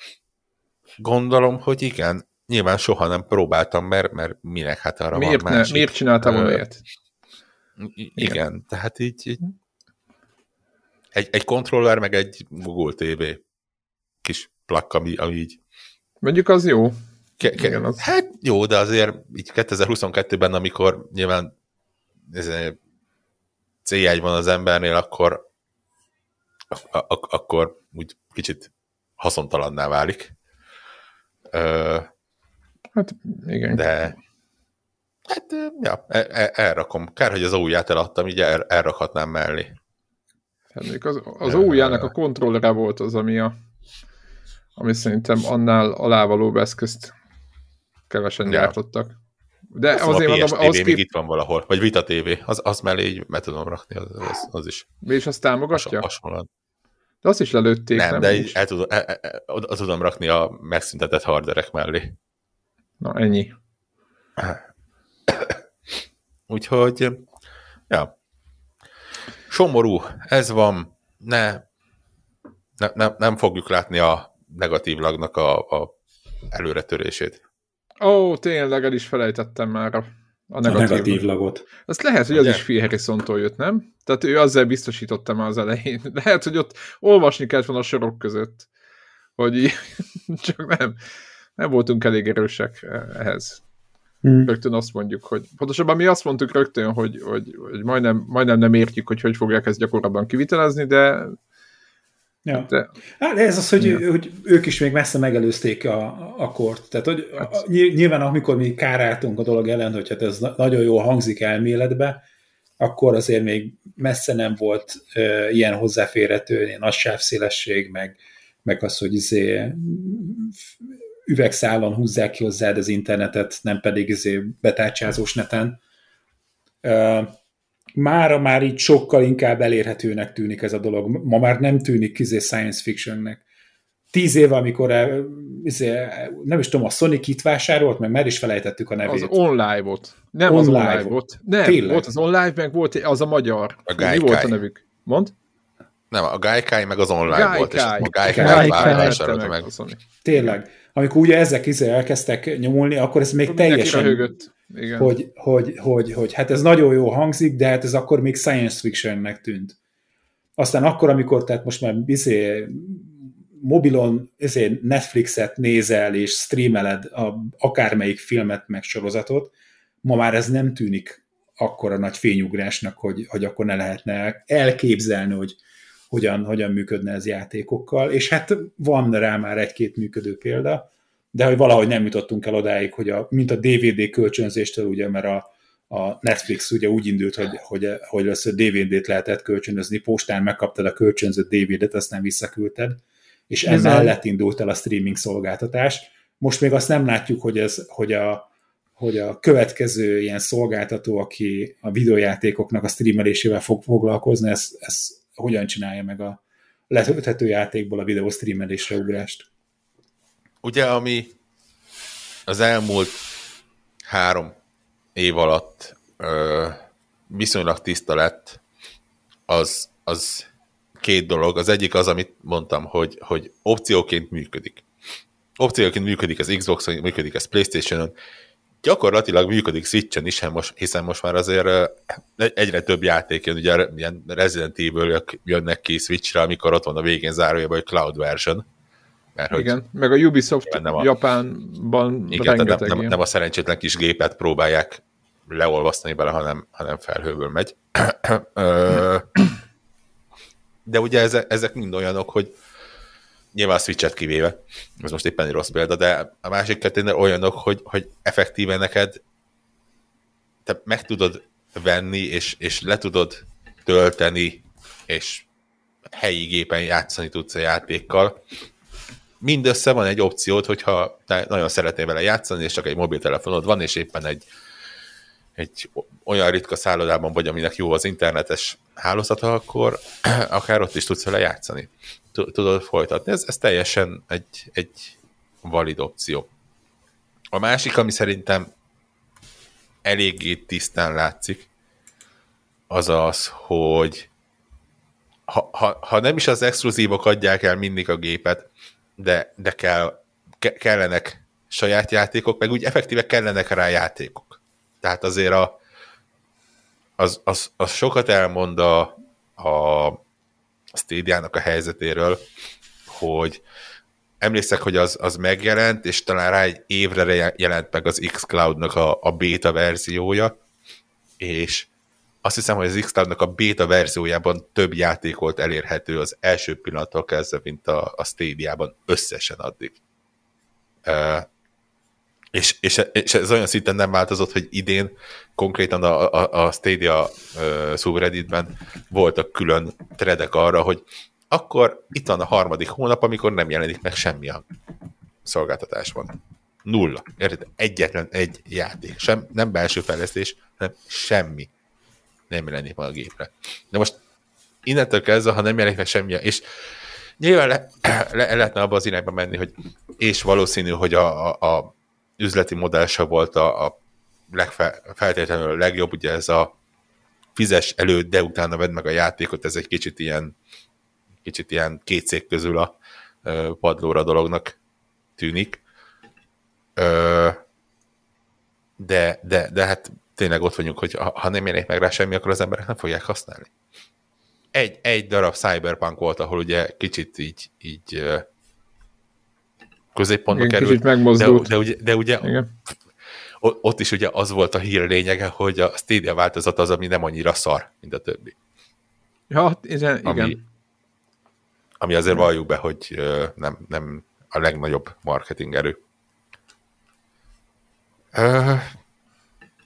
Gondolom, hogy igen. Nyilván soha nem próbáltam, mert minek, hát arra miért van másik. Miért csináltam olyat? Igen, tehát így egy kontroller, meg egy Google TV kis plakk, ami így... Mondjuk az jó. Igen, az... Hát jó, de azért így 2022-ben, amikor nyilván C1 van az embernél, akkor úgy kicsit haszontalanná válik. Hát igen. De hát ja, elrakom. Kár, hogy az óját eladtam, így elrakhatnám mellé. Hát az ójának a kontrollere volt az, ami szerintem annál alávalóbb eszközt kevesen gyártottak. De azt azért a PS TV még itt van valahol, vagy Vita TV, az mellé így meg tudom rakni, az is. És azt támogatja? Hasonlóan. De azt is lelőtték. Nem, de így el tudom rakni a megszüntetett harderek mellé. Na, ennyi. Úgyhogy, ja. Somorú, ez van. Nem fogjuk látni a negatív lagnak a előretörését. Ó, tényleg el is felejtettem már a negatív lagot. Azt lehet, hogy az is Phil Harrisontól jött, nem? Tehát ő azzal biztosította már az elején. Lehet, hogy ott olvasni kellett volna a sorok között, hogy csak nem voltunk elég erősek ehhez. Rögtön azt mondjuk, hogy pontosabban mi azt mondtuk rögtön, hogy majdnem nem értjük, hogy fogják ezt gyakorlatban kivitelezni, de... Ja. Hát ez az, hogy ők is még messze megelőzték a kort. Tehát, hogy nyilván, amikor mi káráltunk a dolog ellen, hogy hát ez nagyon jól hangzik elméletbe, akkor azért még messze nem volt ilyen hozzáférhető, ilyen nagy sávszélesség, meg az, hogy üvegszálon húzzák ki hozzád az internetet, nem pedig betárcsázós neten. Mára már így sokkal inkább elérhetőnek tűnik ez a dolog. Ma már nem tűnik science fictionnek. 10 éve, amikor nem is tudom, a Sonic itt vásárolt, meg már is felejtettük a nevét. Az OnLive-ot. Nem az OnLive-ot. Nem, tényleg. Volt az OnLive, meg volt az a magyar. Mi volt a nevük? Mondd? Nem, a Gaikai, meg az OnLive volt. És a Gaikai vásárolta meg. Tényleg. Amikor ugye ezek elkezdtek nyomulni, akkor ez még teljesen... Igen. Hogy hát ez nagyon jó hangzik, de hát ez akkor még science fictionnek tűnt. Aztán akkor, amikor tehát most már mobilon Netflixet nézel és streameled akármelyik filmet meg sorozatot, ma már ez nem tűnik akkora nagy fényugrásnak, hogy akkor ne lehetne elképzelni, hogy hogyan működne ez játékokkal, és hát van rá már egy-két működő példa, de hogy valahogy nem jutottunk el odáig, hogy mint a DVD kölcsönzéstől, ugye, mert a Netflix ugye úgy indult, hogy az DVD-t lehetett kölcsönözni, postán megkaptad a kölcsönzött DVD-t, aztán visszaküldted, és emellett indult el a streaming szolgáltatás. Most még azt nem látjuk, hogy a következő ilyen szolgáltató, aki a videójátékoknak a streamelésével fog foglalkozni, ez hogyan csinálja meg a letölthető játékból a videó streamelésre ugrást. Ugye, ami az elmúlt 3 év alatt viszonylag tiszta lett, az 2 dolog. Az egyik az, amit mondtam, hogy opcióként működik. Opcióként működik az Xboxon, működik az PlayStationon, gyakorlatilag működik Switchen is, hiszen most már azért egyre több játék jön, ugye ilyen Resident Evil-ök jönnek ki Switchre, amikor ott van a végén zárójában, hogy Cloud version. Igen, meg a Ubisoft Japánban igen, rengeteg. Nem a szerencsétlen kis gépet próbálják leolvasztani bele, hanem felhőből megy. De ugye ezek mind olyanok, hogy nyilván a Switch-et kivéve, ez most éppen egy rossz példa, de a másik kettőnél olyanok, hogy effektíven neked te meg tudod venni, és le tudod tölteni, és helyi gépen játszani tudsz a játékkal. Mindössze van egy opciót, hogyha te nagyon szeretnél vele játszani, és csak egy mobiltelefonod van, és éppen egy olyan ritka szállodában vagy, aminek jó az internetes hálózata, akkor akár ott is tudsz vele játszani. Tudod folytatni. Ez teljesen egy valid opció. A másik, ami szerintem eléggé tisztán látszik, az az, hogy ha nem is az exkluzívok adják el mindig a gépet, de kellenek saját játékok, meg úgy effektíve kellenek rá játékok. Tehát azért az sokat elmond a Stadiának a helyzetéről, hogy emlékszek, hogy az megjelent, és talán rá egy évre jelent meg az xCloud-nak a beta verziója, és azt hiszem, hogy az xCloud-nak a beta verziójában több játék volt elérhető az első pillanattól kezdve, mint a Stadia-ban összesen addig. És ez olyan szinten nem változott, hogy idén konkrétan a Stadia subredditben voltak külön threadek arra, hogy akkor itt van a 3. hónap, amikor nem jelenik meg semmi a szolgáltatásban. 0. Érted? Egyetlen egy játék. Nem belső fejlesztés, hanem semmi nem jelenik meg a gépre. De most innentől kezdve, ha nem jelenik meg semmi, és Nyilván lehetne abba az irányba menni, hogy és valószínű, hogy a üzleti modell se volt a feltétlenül legjobb, ugye ez a fizes előtt, de utána vedd meg a játékot, ez egy kicsit ilyen két cég közül a padlóra dolognak tűnik. De hát tényleg ott vagyunk, hogy ha nem érnék meg rá semmi, akkor az emberek nem fogják használni. Egy darab Cyberpunk volt, ahol ugye kicsit így középpontba került, de ugye igen. Ott is ugye az volt a hír lényege, hogy a Stadia változata az, ami nem annyira szar, mint a többi. Ja, igen. Ami azért valljuk be, hogy nem a legnagyobb marketing erő.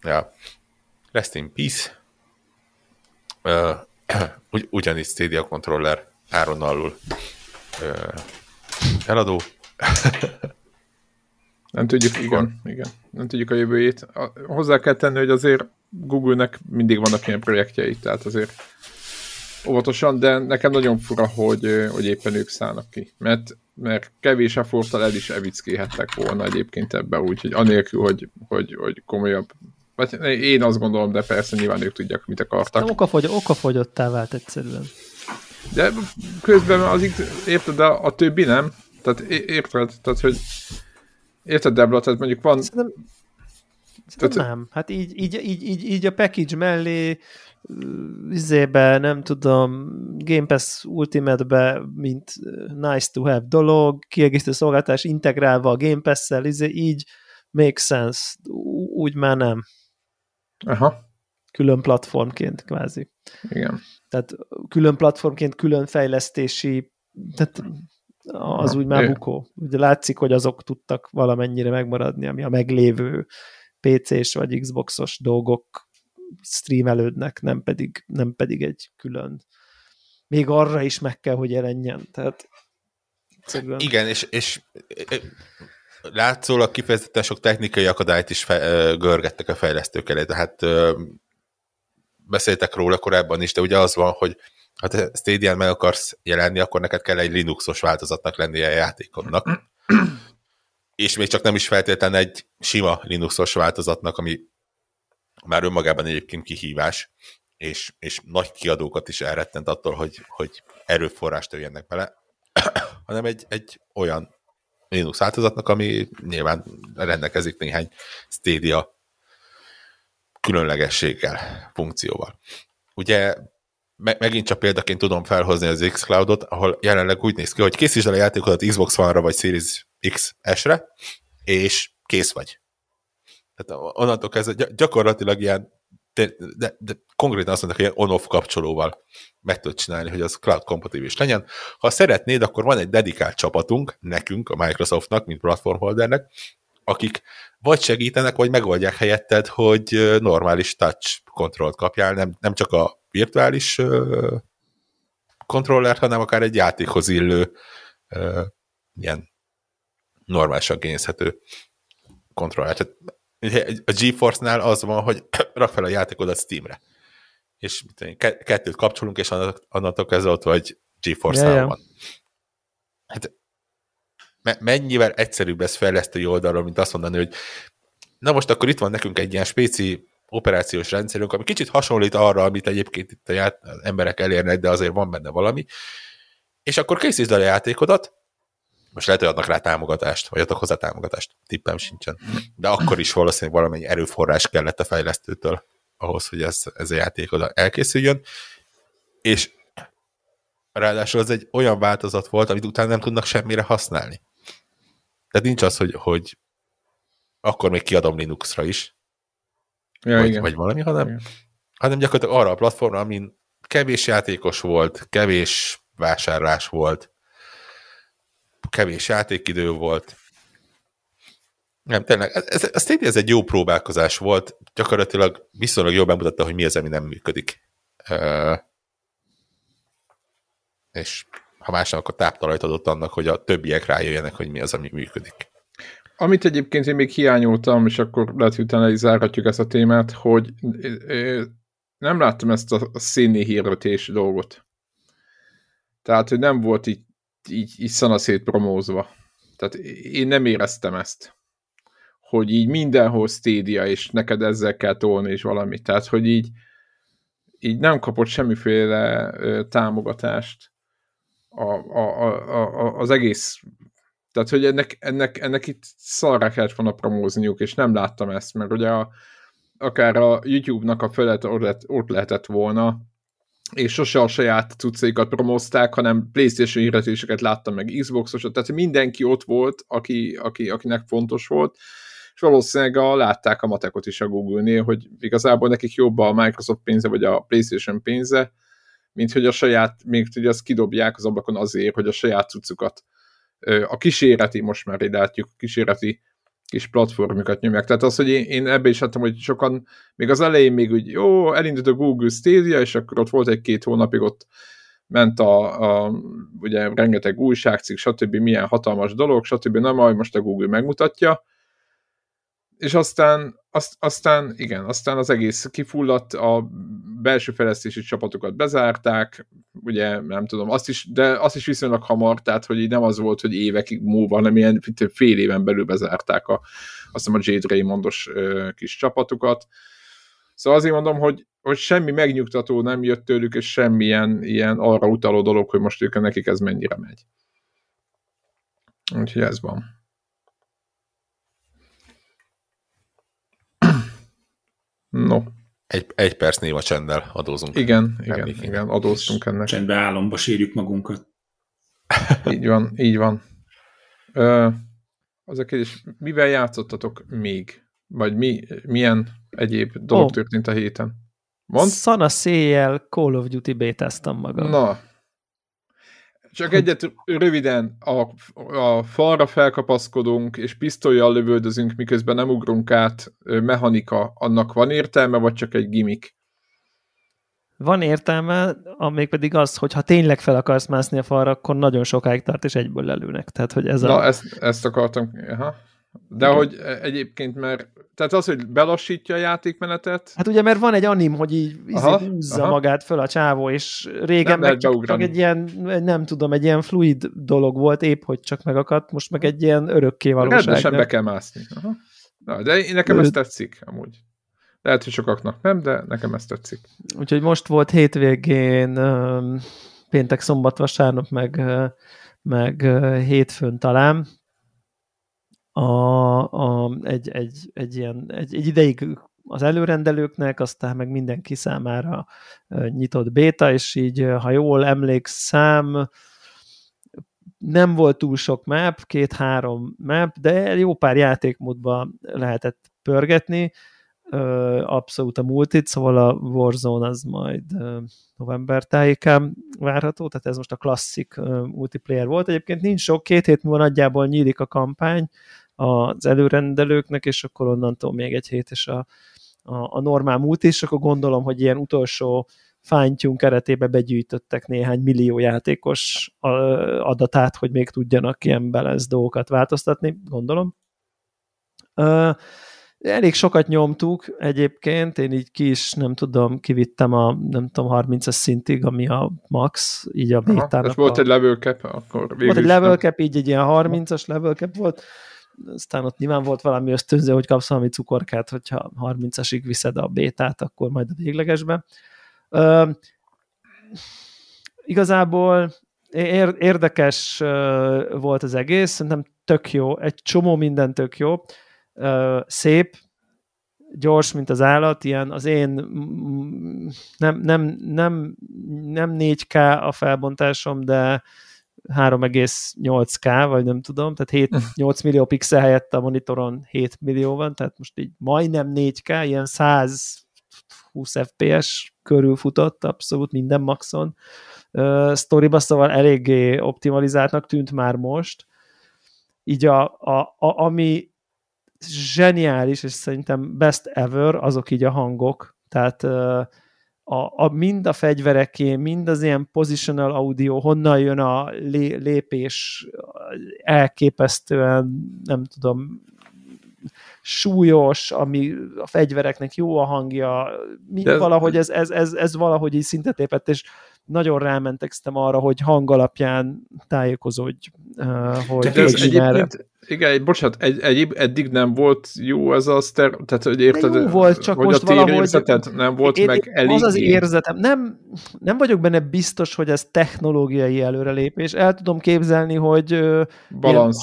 Ja. Rest in peace. Ugyanis Stadia controller áron alul eladó. Nem tudjuk, igen. Nem tudjuk a jövőjét. Hozzá kell tenni, hogy azért Google-nek mindig vannak ilyen projektjei, tehát azért óvatosan, de nekem nagyon fura, hogy éppen ők szállnak ki. Mert kevés efforttal el is evickéhettek volna egyébként ebbe, úgyhogy anélkül, hogy komolyabb. Vagy én azt gondolom, de persze nyilván ők tudják, mit akartak. Okafogyottá vált egyszerűen. De közben érted, de a többi nem. Tehát érted, tehát hogy érted, Debla, tehát mondjuk van... Szerintem nem. Hát így a package mellé izébe, nem tudom, Game Pass Ultimate-be, mint nice to have dolog, kiegészítő szolgáltatás integrálva a Game Pass-szel, így make sense. Úgy már nem. Aha. Külön platformként, kvázi. Igen. Tehát külön platformként, külön fejlesztési... Tehát az úgy már bukó. Ugye látszik, hogy azok tudtak valamennyire megmaradni, ami a meglévő PC-s vagy Xbox-os dolgok streamelődnek, nem pedig egy külön. Még arra is meg kell, hogy jelenjen. Tehát, egyszerűen... Igen, és látszólag kifejezetten sok technikai akadályt is görgettek a fejlesztők elé. Tehát beszéltek róla korábban is, de ugye az van, hogy ha te Stadián meg akarsz jelenni, akkor neked kell egy Linuxos változatnak lennie a játékodnak. És még csak nem is feltétlenül egy sima Linuxos változatnak, ami már önmagában egyébként kihívás, és nagy kiadókat is elrettent attól, hogy erőforrást öljenek bele, hanem egy olyan Linux változatnak, ami nyilván rendelkezik néhány Stadia különlegességgel, funkcióval. Ugye megint csak példaként tudom felhozni az xCloud-ot, ahol jelenleg úgy néz ki, hogy készítsd el a játékodat Xbox One-ra vagy Series XS-re, és kész vagy. Tehát onnantól kezdve gyakorlatilag ilyen, de konkrétan azt mondják, hogy ilyen on-off kapcsolóval meg tudod csinálni, hogy az cloud kompatibilis legyen. Ha szeretnéd, akkor van egy dedikált csapatunk, nekünk, a Microsoftnak, mint platformholdernek, akik vagy segítenek, vagy megoldják helyetted, hogy normális touch kontrollt kapjál, nem csak a virtuális kontrollert, hanem akár egy játékhoz illő ilyen normálisan kényezhető kontrollert. A GeForce-nál az van, hogy rak fel a játékodat Steamre. És kettőt kapcsolunk, és onnantól kezdve ott vagy GeForce-nál van. Hát mennyivel egyszerűbb ez fejlesztői oldalról, mint azt mondani, hogy na most akkor itt van nekünk egy ilyen spéci operációs rendszerünk, ami kicsit hasonlít arra, amit egyébként itt az emberek elérnek, de azért van benne valami. És akkor készítsd el a játékodat, most lehet, hogy adnak rá támogatást, vagy adnak hozzá támogatást, tippem sincsen. De akkor is valószínűleg valamennyi erőforrás kellett a fejlesztőtől ahhoz, hogy ez a játékod elkészüljön. És ráadásul az egy olyan változat volt, amit utána nem tudnak semmire használni. Tehát nincs az, hogy akkor még kiadom Linuxra is, ja, vagy valami, hanem gyakorlatilag arra a platformra, amin kevés játékos volt, kevés vásárlás volt, kevés játékidő volt. Nem, tényleg, ez egy jó próbálkozás volt, gyakorlatilag viszonylag jól bemutatta, hogy mi az, ami nem működik. És ha másnak, akkor táptalajt adott annak, hogy a többiek rájöjjenek, hogy mi az, ami működik. Amit egyébként én még hiányoltam, és akkor lehet, hogy utána is zárhatjuk ezt a témát, hogy nem láttam ezt a színné hirdetés dolgot. Tehát, hogy nem volt így így szanaszét promózva. Tehát én nem éreztem ezt, hogy így mindenhol Stadia, és neked ezzel kell tolni, és valami. Tehát, hogy így nem kapott semmiféle támogatást az egész. Tehát, hogy ennek itt szarra kellett volna promózniuk, és nem láttam ezt, mert ugye akár a YouTube-nak a felett ott lehetett volna, és sose a saját cuccaikat promózták, hanem PlayStation hirdetéseket láttam, meg Xboxosat, tehát mindenki ott volt, akinek fontos volt, és valószínűleg látták a matekot is a Google-nél, hogy igazából nekik jobb a Microsoft pénze, vagy a PlayStation pénze, mint hogy a saját, még hogy azt kidobják az ablakon azért, hogy a saját cuccukat, a kísérleti, most már így látjuk, kísérleti kis platformjukat nyomják. Tehát az, hogy én ebbe is láttam, hogy sokan még az elején még úgy, jó, elindult a Google Stadia, és akkor ott volt egy-két hónapig, ott ment ugye rengeteg újságcikk, stb. Milyen hatalmas dolog, stb. Na majd most a Google megmutatja. És aztán az egész kifulladt, a belső fejlesztési csapatokat bezárták, ugye nem tudom, azt is viszonylag hamar, tehát hogy így nem az volt, hogy évekig múlva, hanem ilyen fél éven belül bezárták a Jade Raymondos kis csapatokat. Szóval azért mondom, hogy semmi megnyugtató nem jött tőlük, és semmilyen ilyen arra utaló dolog, hogy most nekik ez mennyire megy. Úgyhogy ez van. No. Egy perc néma csenddel adózunk. Igen, adóztunk ennek. Csendbe álomba sírjuk magunkat. Így van. Az a kérdés, mivel játszottatok még? Vagy milyen egyéb dolog történt a héten? Mond? Szana széjjel Call of Duty bétáztam magam. Na. Csak egyet röviden, a falra felkapaszkodunk, és pisztollyal lövöldözünk, miközben nem ugrunk át, mechanika, annak van értelme, vagy csak egy gimmick? Van értelme, mégpedig az, hogy ha tényleg fel akarsz mászni a falra, akkor nagyon sokáig tart, és egyből lelőnek. Tehát, hogy ez ezt akartam. Aha. De hogy egyébként már... Tehát az, hogy belassítja a játékmenetet? Hát ugye, mert van egy anim, hogy így húzza magát föl a csávó, és régen meg csak egy ilyen, nem tudom, egy ilyen fluid dolog volt, épp hogy csak megakadt, most meg egy ilyen örökké valóság. Rendesen be kell mászni. Aha. Na, de nekem ez tetszik, amúgy. Lehet, hogy sokaknak nem, de nekem ez tetszik. Úgyhogy most volt hétvégén, péntek, szombat, vasárnap, meg hétfőn talán, egy ideig az előrendelőknek, aztán meg mindenki számára nyitott béta, és így, ha jól emlékszem, nem volt túl sok map, 2-3 map, de jó pár játékmódban lehetett pörgetni, abszolút a multit, szóval a Warzone az majd november tájékán várható, tehát ez most a klasszik multiplayer volt. Egyébként nincs sok, 2 hét múlva nagyjából nyílik a kampány az előrendelőknek, és akkor onnantól még egy hét, és a normál múlt is, akkor gondolom, hogy ilyen utolsó fine-tune keretébe begyűjtöttek néhány millió játékos adatát, hogy még tudjanak ilyen balance dolgokat változtatni, gondolom. Elég sokat nyomtuk egyébként, én így kivittem a 30-as szintig, ami a max, így a bétának. Volt egy level cap, akkor végül volt egy level cap, így egy ilyen 30-as level cap volt, aztán ott nyilván volt valami ösztönző, hogy kapsz valami cukorkát, hogyha 30-asig viszed a bétát, akkor majd a véglegesbe. Igazából érdekes volt az egész, szerintem tök jó, egy csomó minden tök jó, szép, gyors, mint az állat, ilyen az én nem 4K a felbontásom, de 3,8K, vagy nem tudom, tehát 7-8 millió pixel helyett a monitoron 7 millió van, tehát most így majdnem 4K, ilyen 120 FPS körül futott, abszolút minden maxon. Sztoriba szóval eléggé optimalizáltnak tűnt már most. Így ami zseniális, és szerintem best ever, azok így a hangok. Tehát mind a fegyvereké, mind az ilyen positional audio, honnan jön a lépés, elképesztően, nem tudom, súlyos, ami a fegyvereknek jó a hangja, mind valahogy ez valahogy így szintet lépett, és nagyon rámentek szerintem arra, hogy hang alapján tájékozódj, hogy merre. Igen, bocsánat, eddig nem volt jó ez a tehát, hogy érted, jó volt, csak most a valahogy nem volt meg elég. Az az érzetem. Nem vagyok benne biztos, hogy ez technológiai előrelépés. El tudom képzelni, hogy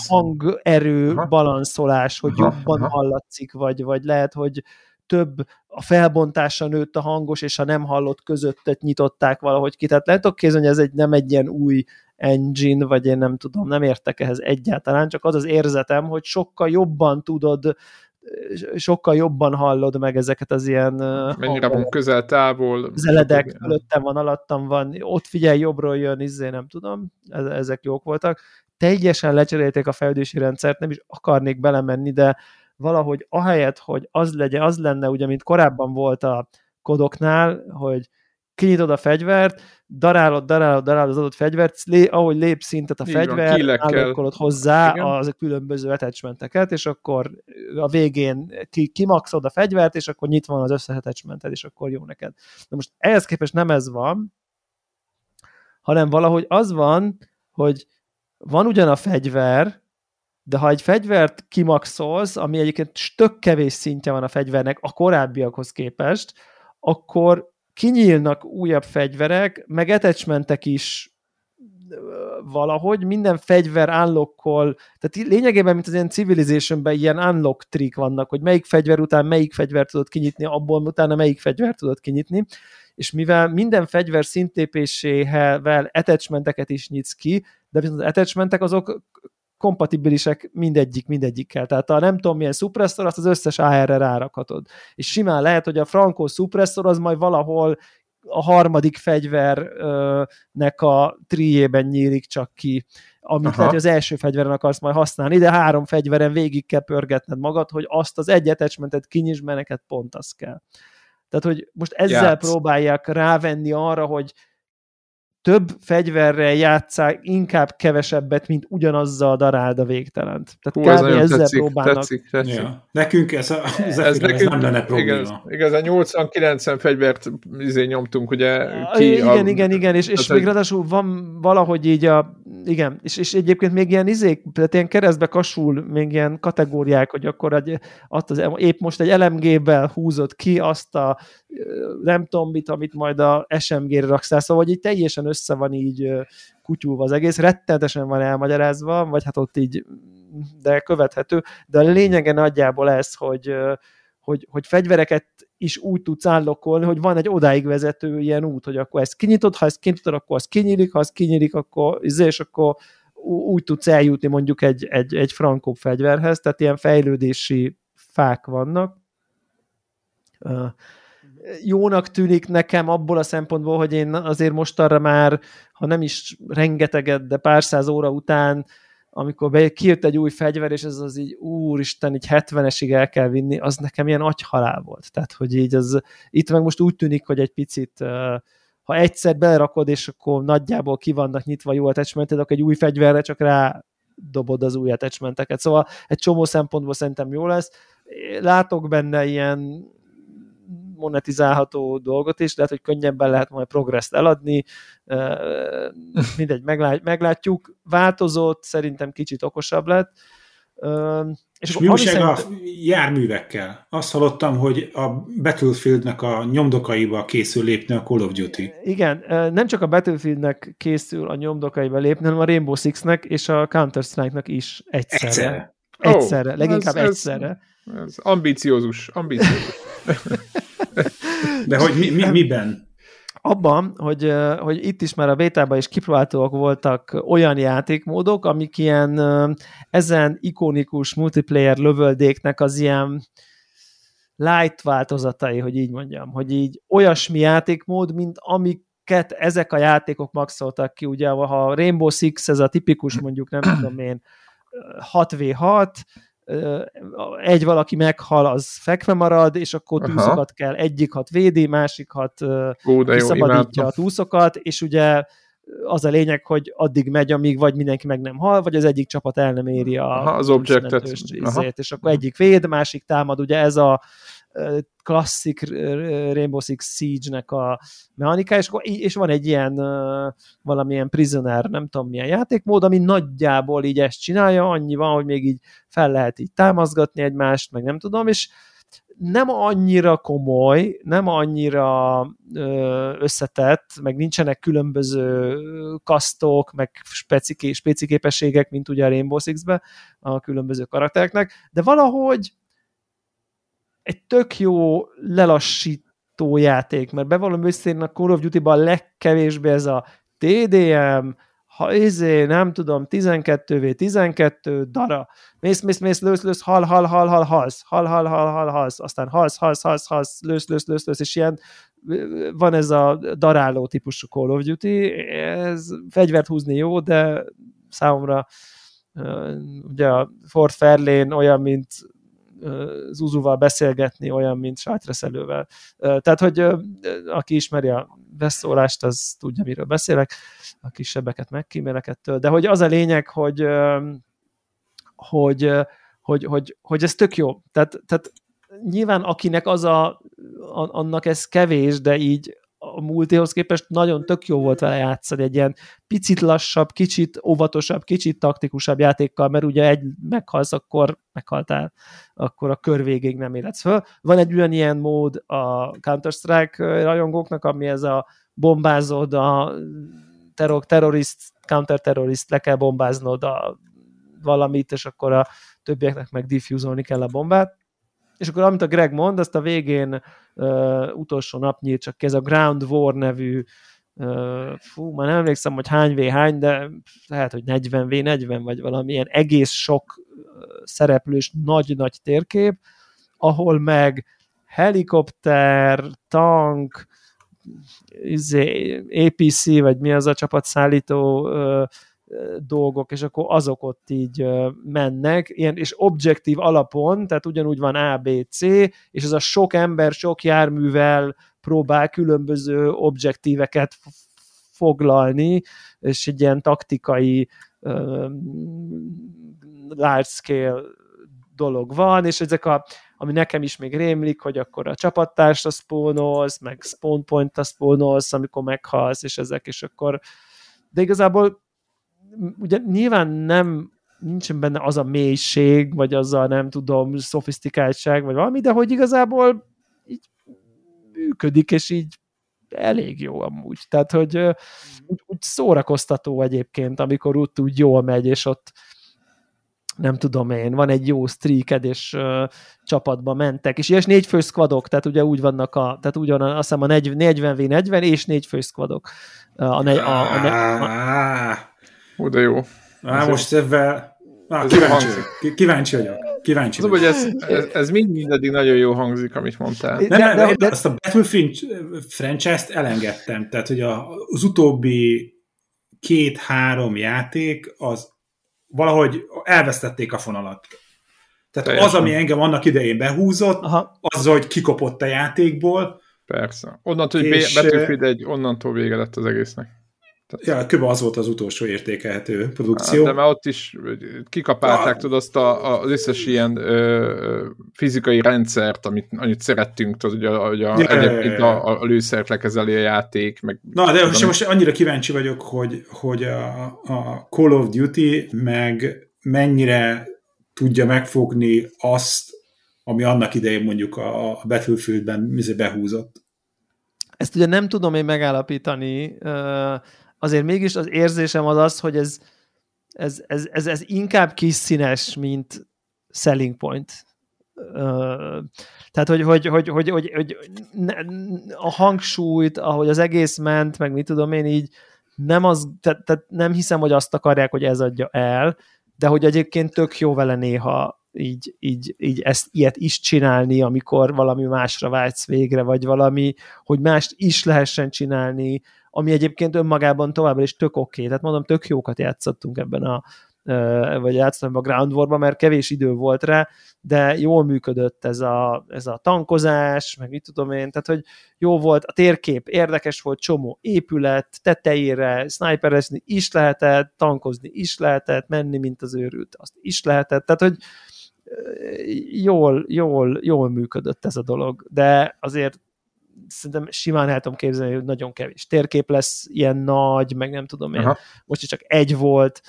hangerő balanszolás, hogy jobban hallatszik, vagy lehet, hogy több a felbontása nőtt a hangos, és a nem hallott közöttet nyitották valahogy ki. Tehát lehet képzelni, hogy ez nem egy ilyen új engine, vagy én nem tudom, nem értek ehhez egyáltalán, csak az az érzetem, hogy sokkal jobban tudod, sokkal jobban hallod meg ezeket az ilyen... Mennyire van közel, távol... Zeledek, előttem van, alattam van, ott figyelj, jobbról jön, nem tudom, ezek jók voltak. Teljesen lecserélték a fejlődési rendszert, nem is akarnék belemenni, de valahogy ahelyett, hogy az lenne, ugye, mint korábban volt a kodoknál, hogy kinyitod a fegyvert, darálod az adott fegyvert, ahogy lép szintet a fegyvert, állókolod hozzá az különböző attachmenteket, és akkor a végén kimaxod a fegyvert, és akkor nyitva van az összes attachmented, és akkor jó neked. De most ehhez képest nem ez van, hanem valahogy az van, hogy van ugyan a fegyver, de ha egy fegyvert kimaxolsz, ami egyébként tök kevés szintje van a fegyvernek a korábbiakhoz képest, akkor kinyílnak újabb fegyverek, meg attachmentek is valahogy, minden fegyver unlockkol, tehát lényegében, mint az ilyen Civilizationben ilyen unlock trik vannak, hogy melyik fegyver után melyik fegyver tudod kinyitni, abból utána melyik fegyver tudod kinyitni, és mivel minden fegyver szintlépésével attachmenteket is nyitsz ki, de viszont az attachmentek azok kompatibilisek mindegyikkel. Tehát a nem tudom milyen szupresszor, azt az összes AR-re rárakhatod. És simán lehet, hogy a frankó szupresszor az majd valahol a harmadik fegyvernek a trijében nyílik csak ki, amit lehet, hogy az első fegyveren akarsz majd használni, de 3 fegyveren végig kell pörgetned magad, hogy azt az egy attachmentet kinyisd, mert neked pont az kell. Tehát, hogy most ezzel próbálják rávenni arra, hogy több fegyverrel játsszák, inkább kevesebbet, mint ugyanazzal daráld a végtelent. Tehát kb. Ezzel próbálnak. Tetszik. Ja. Nekünk ez nem lenne probléma. Igazán 80-90 fegyvert nyomtunk, ugye? Igen, és még ráadásul van valahogy így és egyébként még ilyen tehát ilyen keresztbe kasul, még ilyen kategóriák, hogy akkor épp most egy LMG-vel húzod ki azt a nem tudom mit, amit majd a SMG-re rakszál, szóval így teljesen össze van így kutyulva az egész, rettenetesen van elmagyarázva, vagy hát ott így, de követhető, de a lényege nagyjából ez, hogy fegyvereket is úgy tudsz állokkolni, hogy van egy odáig vezető ilyen út, hogy akkor ezt kinyitod, ha ezt kinyitod, akkor az kinyílik, ha az kinyílik, akkor és akkor úgy tudsz eljutni mondjuk egy frankóbb fegyverhez, tehát ilyen fejlődési fák vannak. Jónak tűnik nekem abból a szempontból, hogy én azért mostanra már, ha nem is rengeteget, de pár száz óra után, amikor kijött egy új fegyver, és ez az így, úristen, így 70-esig el kell vinni, az nekem ilyen agyhalál volt. Tehát, hogy így az, itt meg most úgy tűnik, hogy egy picit, ha egyszer belerakod, és akkor nagyjából ki vannak nyitva jó attachmented, akkor egy új fegyverre csak rádobod az új attachmenteket. Szóval egy csomó szempontból szerintem jó lesz. Látok benne ilyen monetizálható dolgot is, lehet, hogy könnyebben lehet majd progresszt eladni, mindegy, meglátjuk. Változott, szerintem kicsit okosabb lett. És mi újság a járművekkel? Azt hallottam, hogy a Battlefieldnek a nyomdokaiba készül lépni a Call of Duty. Igen, nem csak a Battlefieldnek készül a nyomdokaiba lépni, hanem a Rainbow Sixnek és a Counter-Strike-nak is egyszerre. Leginkább egyszerre. Ez ambiciózus. De hogy miben? Abban, hogy itt is már a bétában is kipróbáltóak voltak olyan játékmódok, amik ilyen ezen ikonikus multiplayer lövöldéknek az ilyen light változatai, hogy így mondjam, hogy így olyasmi játékmód, mint amiket ezek a játékok maxoltak ki, ugye, ha a Rainbow Six, ez a tipikus mondjuk, nem tudom én, 6v6, egy valaki meghal, az fekve marad, és akkor túszokat kell, egyik hat védi, másik hat kiszabadítja a túszokat, és ugye az a lényeg, hogy addig megy, amíg vagy mindenki meg nem hal, vagy az egyik csapat el nem éri az objektet, és akkor egyik véd, másik támad, ugye ez a klasszik Rainbow Six Siege-nek a mechanikája, és van egy ilyen valamilyen prisoner, nem tudom milyen játékmód, ami nagyjából így ezt csinálja, annyi van, hogy még így fel lehet így támaszgatni egymást, meg nem tudom, és nem annyira komoly, nem annyira összetett, meg nincsenek különböző kasztok, meg speci képességek, mint ugye a Rainbow Six-ben a különböző karaktereknek, de valahogy egy tök jó lelassító játék, mert bevallom őszintén a Call of Duty-ban legkevésbé ez a TDM, nem tudom, 12v12 dara, mész, lősz, halsz, aztán halsz, lősz, és ilyen van ez a daráló típusú Call of Duty, ez fegyvert húzni jó, de számomra ugye a Ford Fairlane olyan, mint Zuzuval beszélgetni, olyan, mint sajtreszelővel. Tehát, hogy aki ismeri a beszólást, az tudja, miről beszélek, a kisebbeket megkímélek ettől, de hogy az a lényeg, hogy ez tök jó. Tehát nyilván akinek annak ez kevés, de így a multihoz képest nagyon tök jó volt vele játszani egy ilyen picit lassabb, kicsit óvatosabb, kicsit taktikusabb játékkal, mert ugye egy meghalsz, akkor meghaltál, akkor a kör végéig nem éledsz föl. Van egy ilyen mód a Counter-Strike rajongóknak, ami ez a bombázod a counter-terrorist, le kell bombáznod a valamit, és akkor a többieknek meg diffúzolni kell a bombát. És akkor amit a Greg mond, azt a végén utolsó nap nyílt csak ki, ez a Ground War nevű, már nem emlékszem, hogy hány, de lehet, hogy 40v40, vagy valamilyen egész sok szereplős nagy-nagy térkép, ahol meg helikopter, tank, APC, vagy mi az a csapatszállító dolgok, és akkor azok ott így mennek, ilyen, és objektív alapon, tehát ugyanúgy van A, B, C, és ez a sok ember, sok járművel próbál különböző objektíveket foglalni, és egy ilyen taktikai large scale dolog van, és ezek ami nekem is még rémlik, hogy akkor a csapattársra spawnolsz, meg spawn pointra spawnolsz, amikor meghalsz, és ezek, és akkor de igazából ugye nyilván nincsen benne az a mélység, vagy az a nem tudom, szofisztikáltság, vagy valami, de hogy igazából így működik, és így elég jó amúgy. Tehát, hogy úgy szórakoztató egyébként, amikor úgy jól megy, és ott nem tudom én, van egy jó streaked, és csapatba mentek, és négyfő szkvadok, tehát ugye úgy vannak tehát ugyanan, azt hiszem a 40v40 és négyfő szkvadok. Ó, de jó. Most ebben kíváncsi vagyok. Szóval, hogy ez mindaddig nagyon jó hangzik, amit mondtál. De azt a Battlefield franchise-t elengedtem. Tehát, hogy az utóbbi 2-3 játék, az valahogy elvesztették a fonalat. Tehát teljesen. Az, ami engem annak idején behúzott, az, hogy kikopott a játékból. Persze. Onnantól, hogy Battlefield 1, onnantól vége lett az egésznek. Ja, kb. Az volt az utolsó értékelhető produkció. De már ott is kikapálták, tudod, azt az összes ilyen fizikai rendszert, amit szerettünk, a lőszert lekezeli a játék. Meg, na, de most annyira kíváncsi vagyok, hogy a Call of Duty meg mennyire tudja megfogni azt, ami annak idején mondjuk a Battlefieldben behúzott. Ezt ugye nem tudom én megállapítani, azért mégis az érzésem az, hogy ez inkább kis színes, mint selling point. Tehát, hogy a hangsúlyt, ahogy az egész ment, meg mit tudom én így, tehát nem hiszem, hogy azt akarják, hogy ez adja el, de hogy egyébként tök jó vele néha így ilyet is csinálni, amikor valami másra vágysz végre, vagy valami, hogy mást is lehessen csinálni, ami egyébként önmagában továbbra is tök oké. Tehát mondom, tök jókat játszottunk játszottam a Ground War-ba, mert kevés idő volt rá, de jól működött ez a tankozás, meg mit tudom én, tehát, hogy jó volt a térkép, érdekes volt, csomó épület, tetejére, sniperezni is lehetett, tankozni is lehetett, menni, mint az őrült, azt is lehetett, tehát, hogy jól működött ez a dolog, de azért szerintem simán el tudom képzelni, hogy nagyon kevés térkép lesz ilyen nagy, meg nem tudom én, most csak egy volt,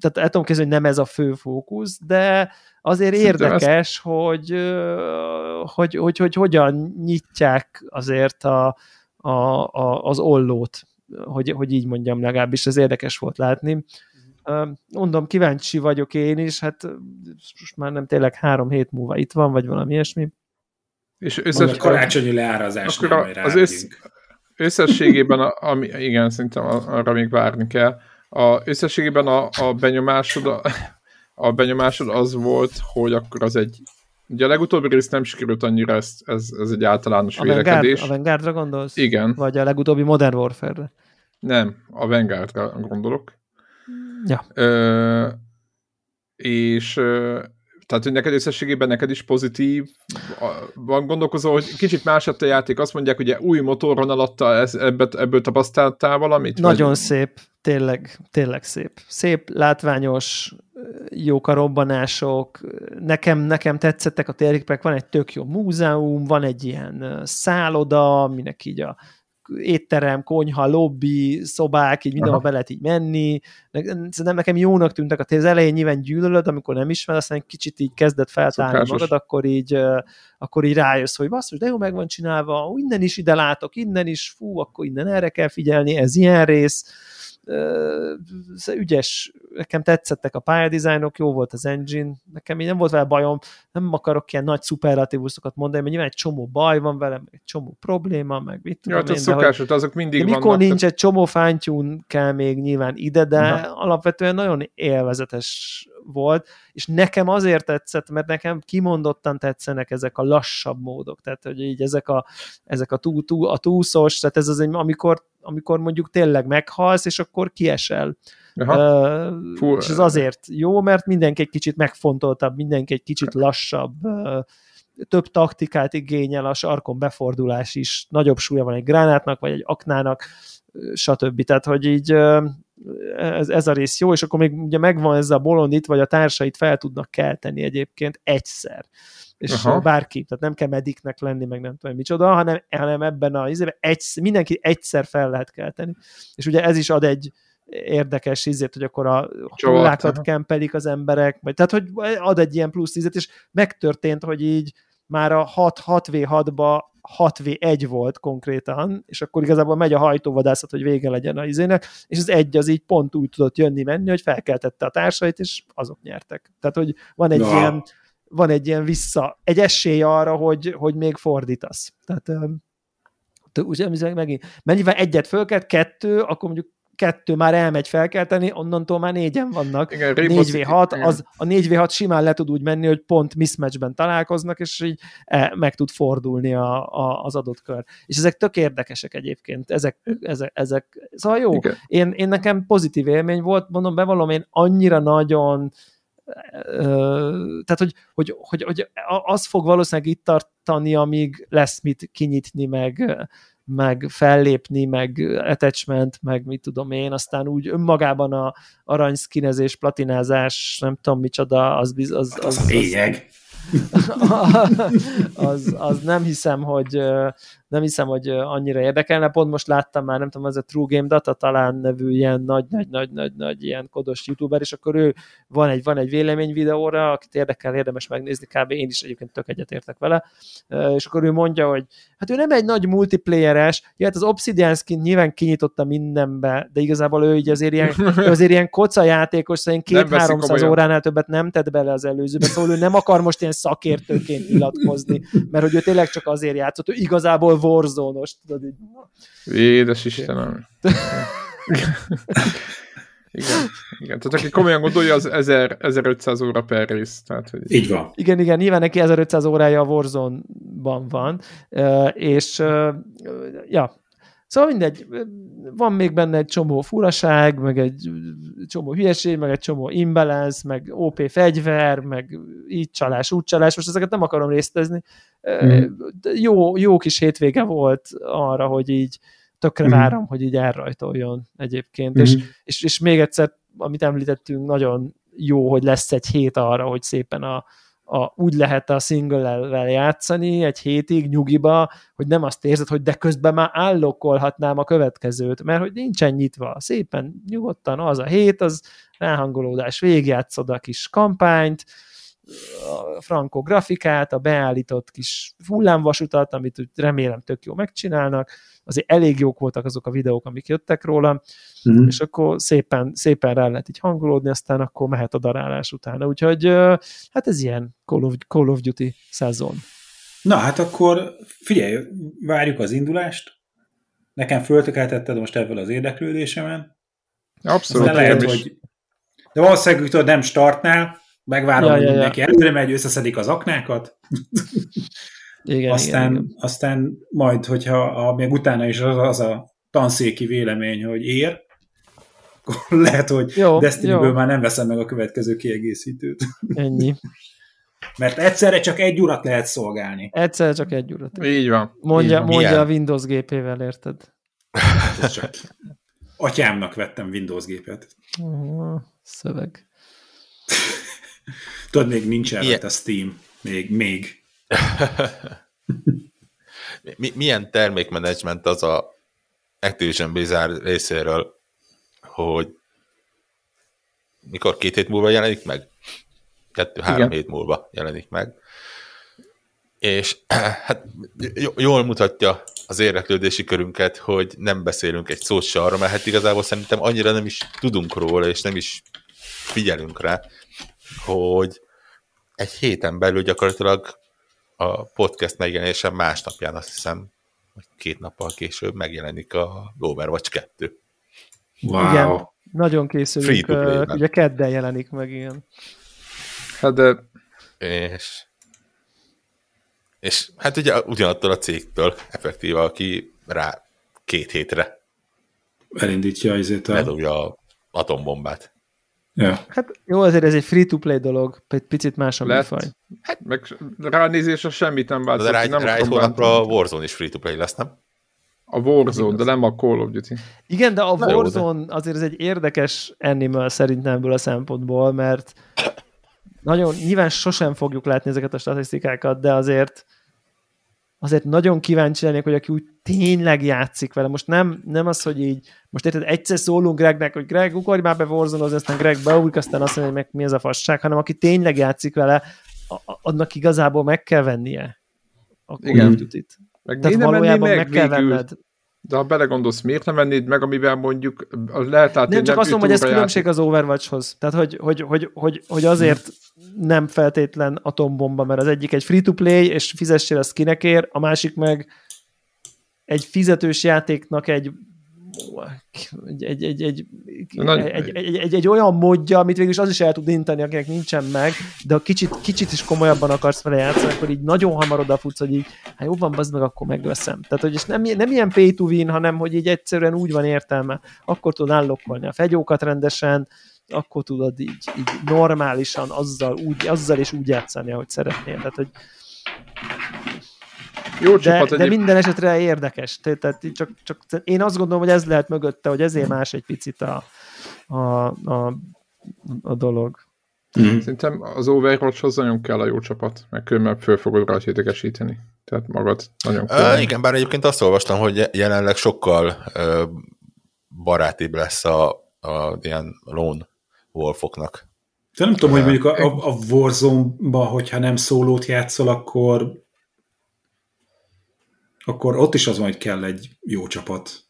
tehát el tudom képzelni, hogy nem ez a fő fókusz, de azért szerintem érdekes, ezt... hogy hogyan nyitják azért az ollót, hogy így mondjam, legalábbis ez érdekes volt látni. Mondom, kíváncsi vagyok én is, hát most már nem tényleg 3 hét múlva itt van, vagy valami ilyesmi. És karácsonyi leárazásnál majd rámegyünk. Összességében, igen, szerintem arra még várni kell. Összességében a benyomásod az volt, hogy akkor az egy... Ugye a legutóbbi rész nem sikerült annyira, ez egy általános vélekedés. A Vanguardra gondolsz? Igen. Vagy a legutóbbi Modern Warfare-re? Nem, a Vanguardra gondolok. Ja. Tehát, hogy neked összességében neked is pozitív van gondolkozó, hogy kicsit más lett a játék. Azt mondják, hogy új motorvonalattal ebből tapasztaltál valamit? Nagyon vagy? Szép, tényleg szép. Szép, látványos, jók a robbanások. Nekem tetszettek a térképek, van egy tök jó múzeum, van egy ilyen szálloda, aminek így a étterem, konyha, lobby, szobák, így mindenhol be lehet így menni. Szerintem nekem jónak tűntek, az elején nyilván gyűlölöd, amikor nem ismer, aztán egy kicsit így kezdett feltárni magad, akkor így rájössz, hogy basszus, de jó meg van csinálva, innen is ide látok, innen is, fú, akkor innen erre kell figyelni, ez ilyen rész. Ügyes, nekem tetszettek a pályadizájnok, jó volt az engine, nekem így nem volt vele bajom, nem akarok ilyen nagy szuperlatívuszokat mondani, mert nyilván egy csomó baj van velem, egy csomó probléma, meg mit tudom én, de azok mindig vannak. Mikor nincs egy csomó fine tune kell még nyilván ide, de alapvetően nagyon élvezetes volt, és nekem azért tetszett, mert nekem kimondottan tetszenek ezek a lassabb módok, tehát hogy így ezek a túlszos, tehát ez az, amikor mondjuk tényleg meghalsz, és akkor kiesel. És ez azért jó, mert mindenki egy kicsit megfontoltabb, mindenki egy kicsit lassabb, több taktikát igényel, a sarkon befordulás is, nagyobb súlya van egy gránátnak, vagy egy aknának, stb. Tehát, hogy így ez a rész jó, és akkor még ugye megvan ez a bolondit, vagy a társait fel tudnak kelteni egyébként egyszer. És bárki, tehát nem kell mediknek lenni, meg nem tudom micsoda, hanem ebben a izében mindenki egyszer fel lehet kelteni. És ugye ez is ad egy érdekes ízét, hogy akkor a hullákat kempelik az emberek, vagy, tehát hogy ad egy ilyen plusz ízét, és megtörtént, hogy így már a 6v6-ba 6v1 volt konkrétan, és akkor igazából megy a hajtóvadászat, hogy vége legyen a izének, és az egy az így pont úgy tudott jönni-menni, hogy felkeltette a társait, és azok nyertek. Tehát, hogy van egy ilyen egy esély arra, hogy még fordítasz. Tehát ugye, megint, mennyivel egyet fölkelt, 2, akkor mondjuk 2 már elmegy felkelteni, onnantól már 4-en vannak. Igen, 4v6, a 4v6 simán le tud úgy menni, hogy pont mismatchben találkoznak, és így meg tud fordulni az adott kör. És ezek tök érdekesek egyébként. Ezek. Szóval jó. Én nekem pozitív élmény volt, mondom, bevallom, én annyira nagyon tehát, hogy az fog valószínűleg itt tartani, amíg lesz mit kinyitni, meg fellépni, meg attachment, meg mit tudom én, aztán úgy önmagában a arany skinezés, platinázás, nem tudom micsoda, az nem hiszem, hogy annyira érdekelne. Pont most láttam már, nem tudom, ez a True Game Data talán nevű ilyen nagy ilyen kodos youtuber, és akkor ő van egy vélemény videóra, akit érdekel, érdemes megnézni, kb. Én is egyébként tök egyetértek vele, és akkor ő mondja, hogy hát ő nem egy nagy multiplayeres, hát az Obsidian skin nyilván kinyitotta mindenbe, de igazából ő így azért ilyen koca játékos, szóval 200-300 óránál többet nem tett bele az előzőbe, szóval ő nem akar most ilyen szakértőként nyilatkozni, mert hogy ő tényleg csak azért játszott, ő igazából Warzone-os, tudod így. Édes Istenem. Igen. Tehát aki komolyan gondolja, az 1500 óra per rész. Tehát, hogy... Így van. Igen, nyilván neki 1500 órája a Warzone-ban van, és ja, szóval mindegy, van még benne egy csomó furaság, meg egy csomó hülyeség, meg egy csomó imbalance, meg OP fegyver, meg így csalás, úgy csalás, most ezeket nem akarom részletezni. Jó kis hétvége volt arra, hogy így tökre várom, hogy így elrajtoljon egyébként, és még egyszer, amit említettünk, nagyon jó, hogy lesz egy hét arra, hogy szépen úgy lehet a single-vel játszani egy hétig nyugiba, hogy nem azt érzed, hogy de közben már állokkolhatnám a következőt, mert hogy nincsen nyitva. Szépen nyugodtan az a hét, az ráhangolódás, végigjátszod a kis kampányt, a frankó grafikát, a beállított kis hullámvasutat, amit remélem tök jó megcsinálnak, azért elég jók voltak azok a videók, amik jöttek róla, és akkor szépen rá lehet így hangolódni, aztán akkor mehet a darálás utána, úgyhogy hát ez ilyen Call of Duty szezon. Na hát akkor figyelj, várjuk az indulást, nekem föltökeltetted most ebből az érdeklődésemen. Abszolút. Lehet, hogy... De valószínűleg, hogy nem startnál, megvárom, hogy mindenki előre megy, összeszedik az aknákat. Igen, aztán majd, hogyha még utána is az a tanszéki vélemény, hogy ér, akkor lehet, hogy Destinyből már nem veszem meg a következő kiegészítőt. Ennyi. Mert egyszerre csak egy urat lehet szolgálni. Egyszerre csak egy urat. Így van. Mondja a Windows gépével, érted? Ez csak atyámnak vettem Windows gépet. Szöveg. Tudod, még nincs előtt a Steam. Még. Milyen termékmenedzsment az a Activision Blizzard részéről, hogy mikor 2 hét múlva jelenik meg? 2-3 hét múlva jelenik meg. És hát jól mutatja az érdeklődési körünket, hogy nem beszélünk egy szót se arra, mert hát igazából szerintem annyira nem is tudunk róla, és nem is figyelünk rá, hogy egy héten belül gyakorlatilag a podcast megjelenése másnapján, azt hiszem, hogy 2 nappal később megjelenik a Overwatch 2. Wow. Igen, nagyon készülünk, ugye kedden jelenik meg, igen. Hát de... És hát ugye ugyanattól a cégtől, effektíve, aki rá 2 hétre elindítja azért ledobja az atombombát. Yeah. Hát jó, azért ez egy free-to-play dolog, picit más a műfaj. Hát, meg ránézésre semmit nem változik. De rá egy hónapra a Warzone is free-to-play lesz, nem? A Warzone, de nem a Call of Duty. Igen, de a Warzone azért ez egy érdekes animal szerintem ebből a szempontból, mert nagyon nyilván sosem fogjuk látni ezeket a statisztikákat, de azért nagyon kíváncsi lennék, hogy aki úgy tényleg játszik vele. Most nem az, hogy így, most érted, egyszer szólunk Gregnek, hogy Greg, ugorj már be Warzone-ozni, aztán Greg beugrik, aztán azt mondja, hogy mi ez a fasság, hanem aki tényleg játszik vele, annak igazából meg kell vennie a Call of Duty-t. Tehát valójában meg kell venned. De ha belegondolsz, miért nem vennéd meg, amivel mondjuk lehet látni... Nem csak azt mondom, hogy ez különbség az Overwatchhoz. Tehát, hogy azért nem feltétlen atombomba, mert az egyik egy free-to-play, és fizessél a skinekért, a másik meg egy fizetős játéknak egy olyan módja, amit végülis az is el tud intani, akinek nincsen meg, de ha kicsit is komolyabban akarsz vele játszani, akkor így nagyon hamar odafutsz, hogy így, hát jó van, bazd meg, akkor megveszem. Tehát, hogy és nem ilyen pay to win, hanem, hogy így egyszerűen úgy van értelme. Akkor tudod állokkolni a fegyókat rendesen, akkor tudod így normálisan azzal és úgy játszani, ahogy szeretnél. Tehát, hogy jó csapat, de minden esetre érdekes. Tehát csak én azt gondolom, hogy ez lehet mögötte, hogy ezért más egy picit a dolog. Szerintem az Overwatchhoz nagyon kell a jó csapat, mert különben föl fogod rá értékesíteni. Tehát magad nagyon kell. Igen, bár egyébként azt olvastam, hogy jelenleg sokkal barátibb lesz a ilyen lone wolfoknak. De nem tudom, hogy mondjuk a Warzone-ban, hogyha nem szólót játszol, akkor ott is az van, hogy kell egy jó csapat.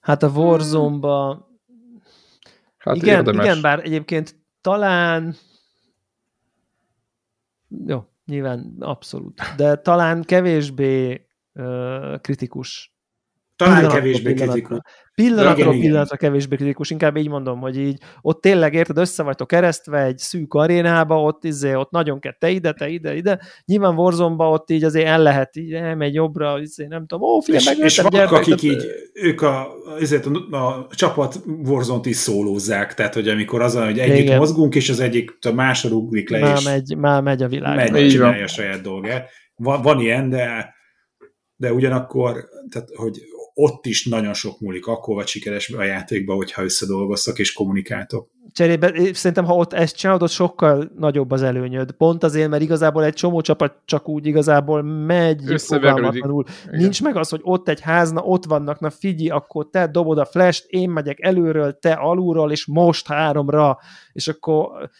Hát a Warzone-ba... Hát igen, bár egyébként talán... Jó, nyilván abszolút. De talán kevésbé kritikus. Talán kevésbé kritikus. Pillanatra kevésbé kritikus, inkább így mondom, hogy így ott tényleg érted, össze vagytok keresztve egy szűk arénába, ott nagyon kell, te ide. Nyilván Warzone-ba ott így azért el lehet, így elmegy jobbra, nem tudom, és vannak, akik így, ők a csapat Warzone-t is szólózzák, tehát, hogy amikor az, hogy együtt mozgunk, és az egyik másra ugrik le, és már megy a világ. Megy, csinálja a saját dolgát. Van ilyen, de ugyanakkor, tehát, hogy ott is nagyon sok múlik, akkor vagy sikeres a játékban, hogyha összedolgoztak és kommunikáltok. Cserébe szerintem, ha ott ezt csinálod, ott sokkal nagyobb az előnyöd. Pont azért, mert igazából egy csomó csapat csak úgy igazából megy, fogalmatlanul. Nincs meg az, hogy ott egy házna, ott vannak, na figyelj, akkor te dobod a flash-t, én megyek előről, te alulról, és most 3-ra. És akkor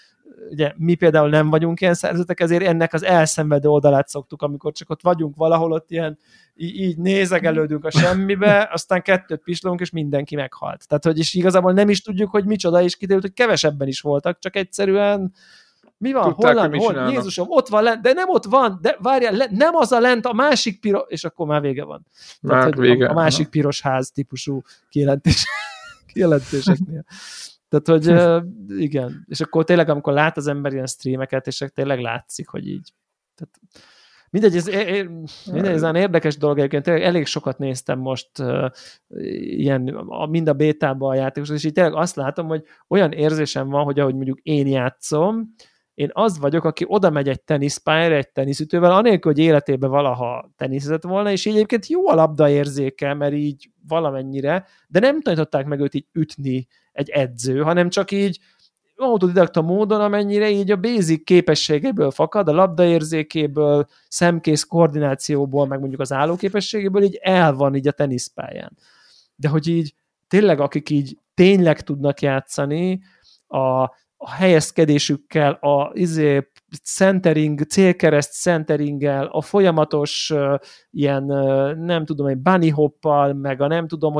ugye mi például nem vagyunk ilyen szervezetek, ezért ennek az elszenvedő oldalát szoktuk, amikor csak ott vagyunk valahol, ott ilyen így nézegelődünk a semmibe, aztán 2 pislogunk, és mindenki meghalt. Tehát, hogy is igazából nem is tudjuk, hogy micsoda, és kiderült, hogy kevesebben is voltak, csak egyszerűen mi van, hol, Jézusom, ott van lent, de nem ott van, de várjál, nem az a lent, a másik piros, és akkor már vége van. Már tehát, vége. A másik piros ház típusú kijelentéseknél. Tehát, hogy igen. És akkor tényleg, amikor lát az ember ilyen streameket, és tényleg látszik, hogy így. Tehát, mindegy, ez olyan érdekes dolog. Egyébként elég sokat néztem most ilyen, mind a bétában a játékosokat, és így tényleg azt látom, hogy olyan érzésem van, hogy ahogy mondjuk én játszom, én az vagyok, aki oda megy egy teniszpályára, egy teniszütővel, anélkül, hogy életében valaha teniszezett volna, és így egyébként jó a labda érzéke, mert így valamennyire, de nem tanították meg őt így ütni egy edző, hanem csak így autodidakta módon, amennyire így a basic képességéből fakad, a labdaérzékéből, szemkész koordinációból, meg mondjuk az állóképességéből, így el van így a teniszpályán. De hogy így tényleg, akik így tényleg tudnak játszani, a helyezkedésükkel, a centering, célkereszt centeringgel, a folyamatos ilyen, nem tudom én, bunny hoppal, meg a nem tudom,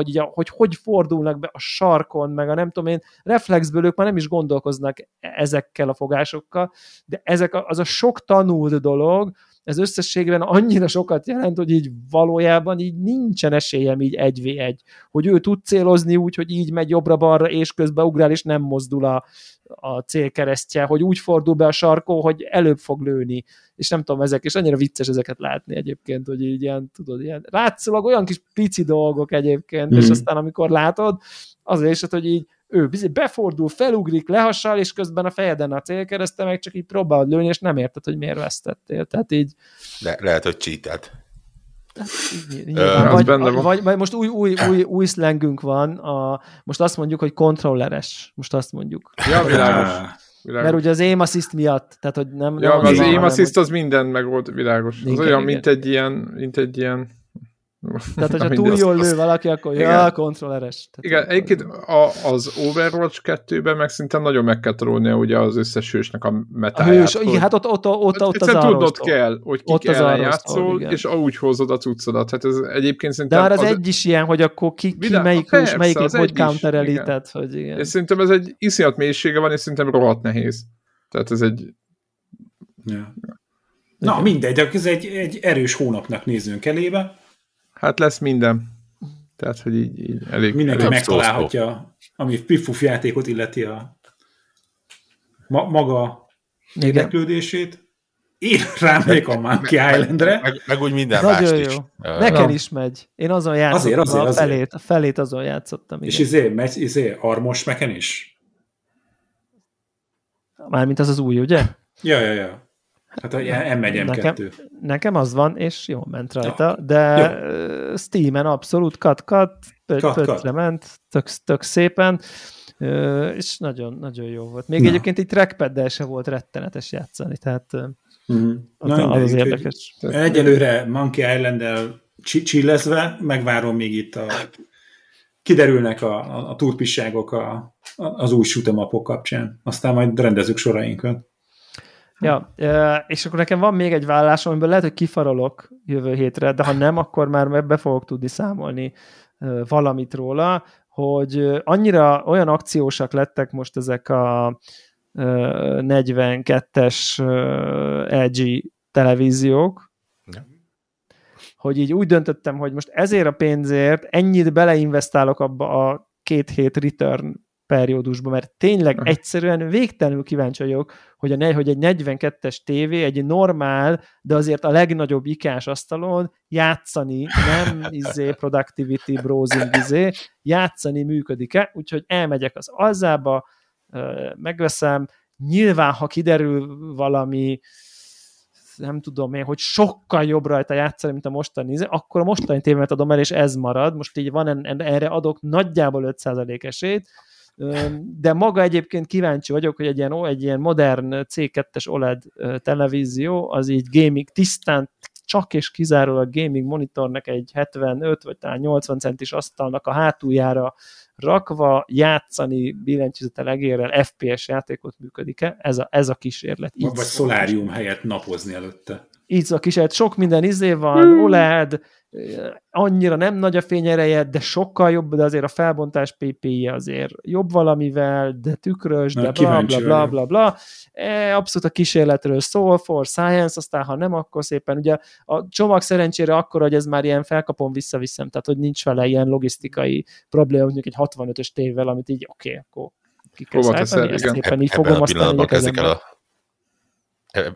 hogy fordulnak be a sarkon, meg a nem tudom én, reflexből ők már nem is gondolkoznak ezekkel a fogásokkal, de ezek az a sok tanult dolog, ez összességben annyira sokat jelent, hogy így valójában így nincsen esélyem így 1v1, hogy ő tud célozni úgy, hogy így megy jobbra-balra, és közben ugrál, és nem mozdul a célkeresztje, hogy úgy fordul be a sarkó, hogy előbb fog lőni, és nem tudom, ezek, és annyira vicces ezeket látni egyébként, hogy így ilyen, tudod, ilyen látszólag olyan kis pici dolgok egyébként, és aztán amikor látod, azért is, hogy így ő befordul, felugrik, lehassal, és közben a fejeden a célkeresztje, meg csak így próbálod lőni, és nem érted, hogy miért vesztettél. Tehát így... Lehet, hogy cheated. Vagy most új szlengünk van, most azt mondjuk, hogy kontrolleres. Most azt mondjuk. Ja, világos. Mert ugye az aim assist miatt, tehát hogy nem... Ja, az aim assist az minden megold, világos. Az olyan, mint egy ilyen... Tehát, hogyha túl jól lő valaki, akkor ja, kontrolleres. Igen, egyébként az Overwatch 2-ben meg szinte nagyon meg kell trolnia ugye az összes hősnek a metáját. Igen, hát ott az arrostó. Tudnod kell, hogy ki ellen játszol, és úgy hozod a cuccodat. Hát ez egyébként szerintem... De már az egy is ilyen, hogy akkor ki melyik hős, melyikét hogy counterelített. És szerintem ez egy iszonyat mélysége van, és szerintem rohadt nehéz. Tehát ez egy... Na, mindegy, ez egy erős hónapnak nézünk elébe. Hát lesz minden. Tehát, hogy így elég... Mindenki megtalálhatja, ami piffuf játékot illeti a maga érdeklődését. Én rámegyek a Monkey Islandre. Meg úgy minden mást is. Nekem is megy. Én azon játszottam, a felét azon játszottam. Igen. És izé armos meken is? Mármint az új, ugye? Ja. Hát M1, M2. Nekem az van, és jól ment rajta, de jó. Steamen abszolút cut lement, tök szépen, és nagyon, nagyon jó volt. Még egyébként egy trackpaddel se volt rettenetes játszani, tehát az mindegy, érdekes. Egyelőre Monkey Island-del csillezve, megvárom még itt kiderülnek a turpisságok az új shoot-em-upok kapcsán. Aztán majd rendezzük sorainkat. Ja, és akkor nekem van még egy vállásom, amiből lehet, hogy kifarolok jövő hétre, de ha nem, akkor már be fogok tudni számolni valamit róla, hogy annyira olyan akciósak lettek most ezek a 42-es LG televíziók, hogy így úgy döntöttem, hogy most ezért a pénzért ennyit beleinvestálok abba a 2 hét return periódusban, mert tényleg egyszerűen végtelenül kíváncsi vagyok, hogy egy 42-es tévé egy normál, de azért a legnagyobb ikás asztalon játszani, nem productivity browsing játszani működik-e, úgyhogy elmegyek az Alzába, megveszem, nyilván, ha kiderül valami, nem tudom én, hogy sokkal jobb rajta játszani, mint a mostani, akkor a mostani tévémet adom el, és ez marad, most így van, erre adok nagyjából 5% esélyt, De maga egyébként kíváncsi vagyok, hogy egy ilyen modern C2-es OLED televízió, az így gaming, tisztán csak és kizárólag gaming monitornak egy 75 vagy talán 80 centis asztalnak a hátuljára rakva, játszani billentyűzete legérrel FPS játékot működik-e? Ez a kísérlet. Így vagy szolárium helyett napozni előtte. Így a kísérlet. Sok minden izé van, OLED, annyira nem nagy a fényereje, de sokkal jobb, de azért a felbontás PPI azért jobb valamivel, de tükrös, de bla bla bla bla bla. Abszolút a kísérletről szól, for science, aztán ha nem, akkor szépen ugye a csomag szerencsére akkora, hogy ez már ilyen felkapom, visszaviszem, tehát hogy nincs vele ilyen logisztikai probléma, mondjuk egy 65-ös tévvel, amit így oké, akkor ki kell szállítani, ezt szépen így fogom, aztán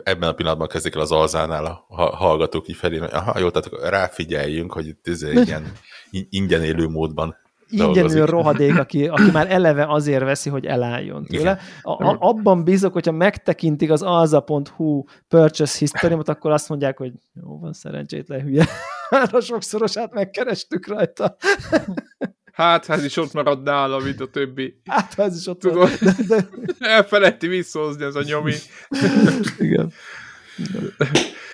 ebben a pillanatban kezdik el az Alzánál a hallgatók így felé, aha, jó, tehát ráfigyeljünk, hogy itt ilyen ingyen élő módban ingyenül rohadék, aki már eleve azért veszi, hogy elálljon tőle. Abban bízok, hogyha megtekintik az alza.hu purchase history-ot, akkor azt mondják, hogy jó, van szerencsétlen hülye. A sokszorosát megkerestük rajta. Hát, ez is ott marad nála, mint a többi. Hát, ez is ott marad. De... Elfelejti visszahozni ez a nyomi. Igen.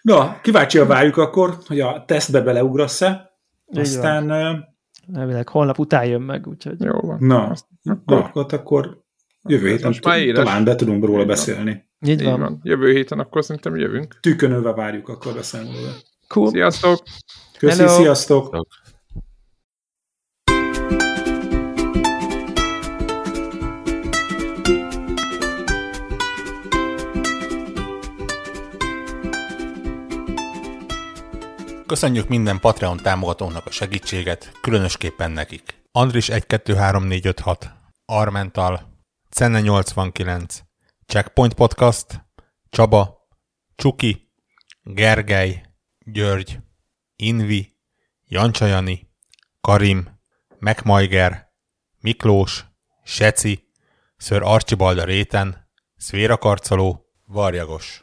Na, kíváncsian várjuk akkor, hogy a tesztbe beleugrasz-e. Aztán... Elvileg holnap után jön meg, úgyhogy... Jó van. Na, akkor jövő héten talán be tudunk róla beszélni. Így van. Jövő héten akkor szerintem jövünk. Tükönölve várjuk akkor beszámolóra. Cool. Sziasztok! Köszi, hello. Sziasztok! Köszönjük minden Patreon támogatónak a segítséget, különösképpen nekik. Andris 123456, Armental, Cenne 89, Checkpoint Podcast, Csaba, Csuki, Gergely, György, Invi, Jancsajani, Karim, Megmajger, Miklós, Seci, Ször Archibalda Réten, Szvéra Karcoló, Varjagos.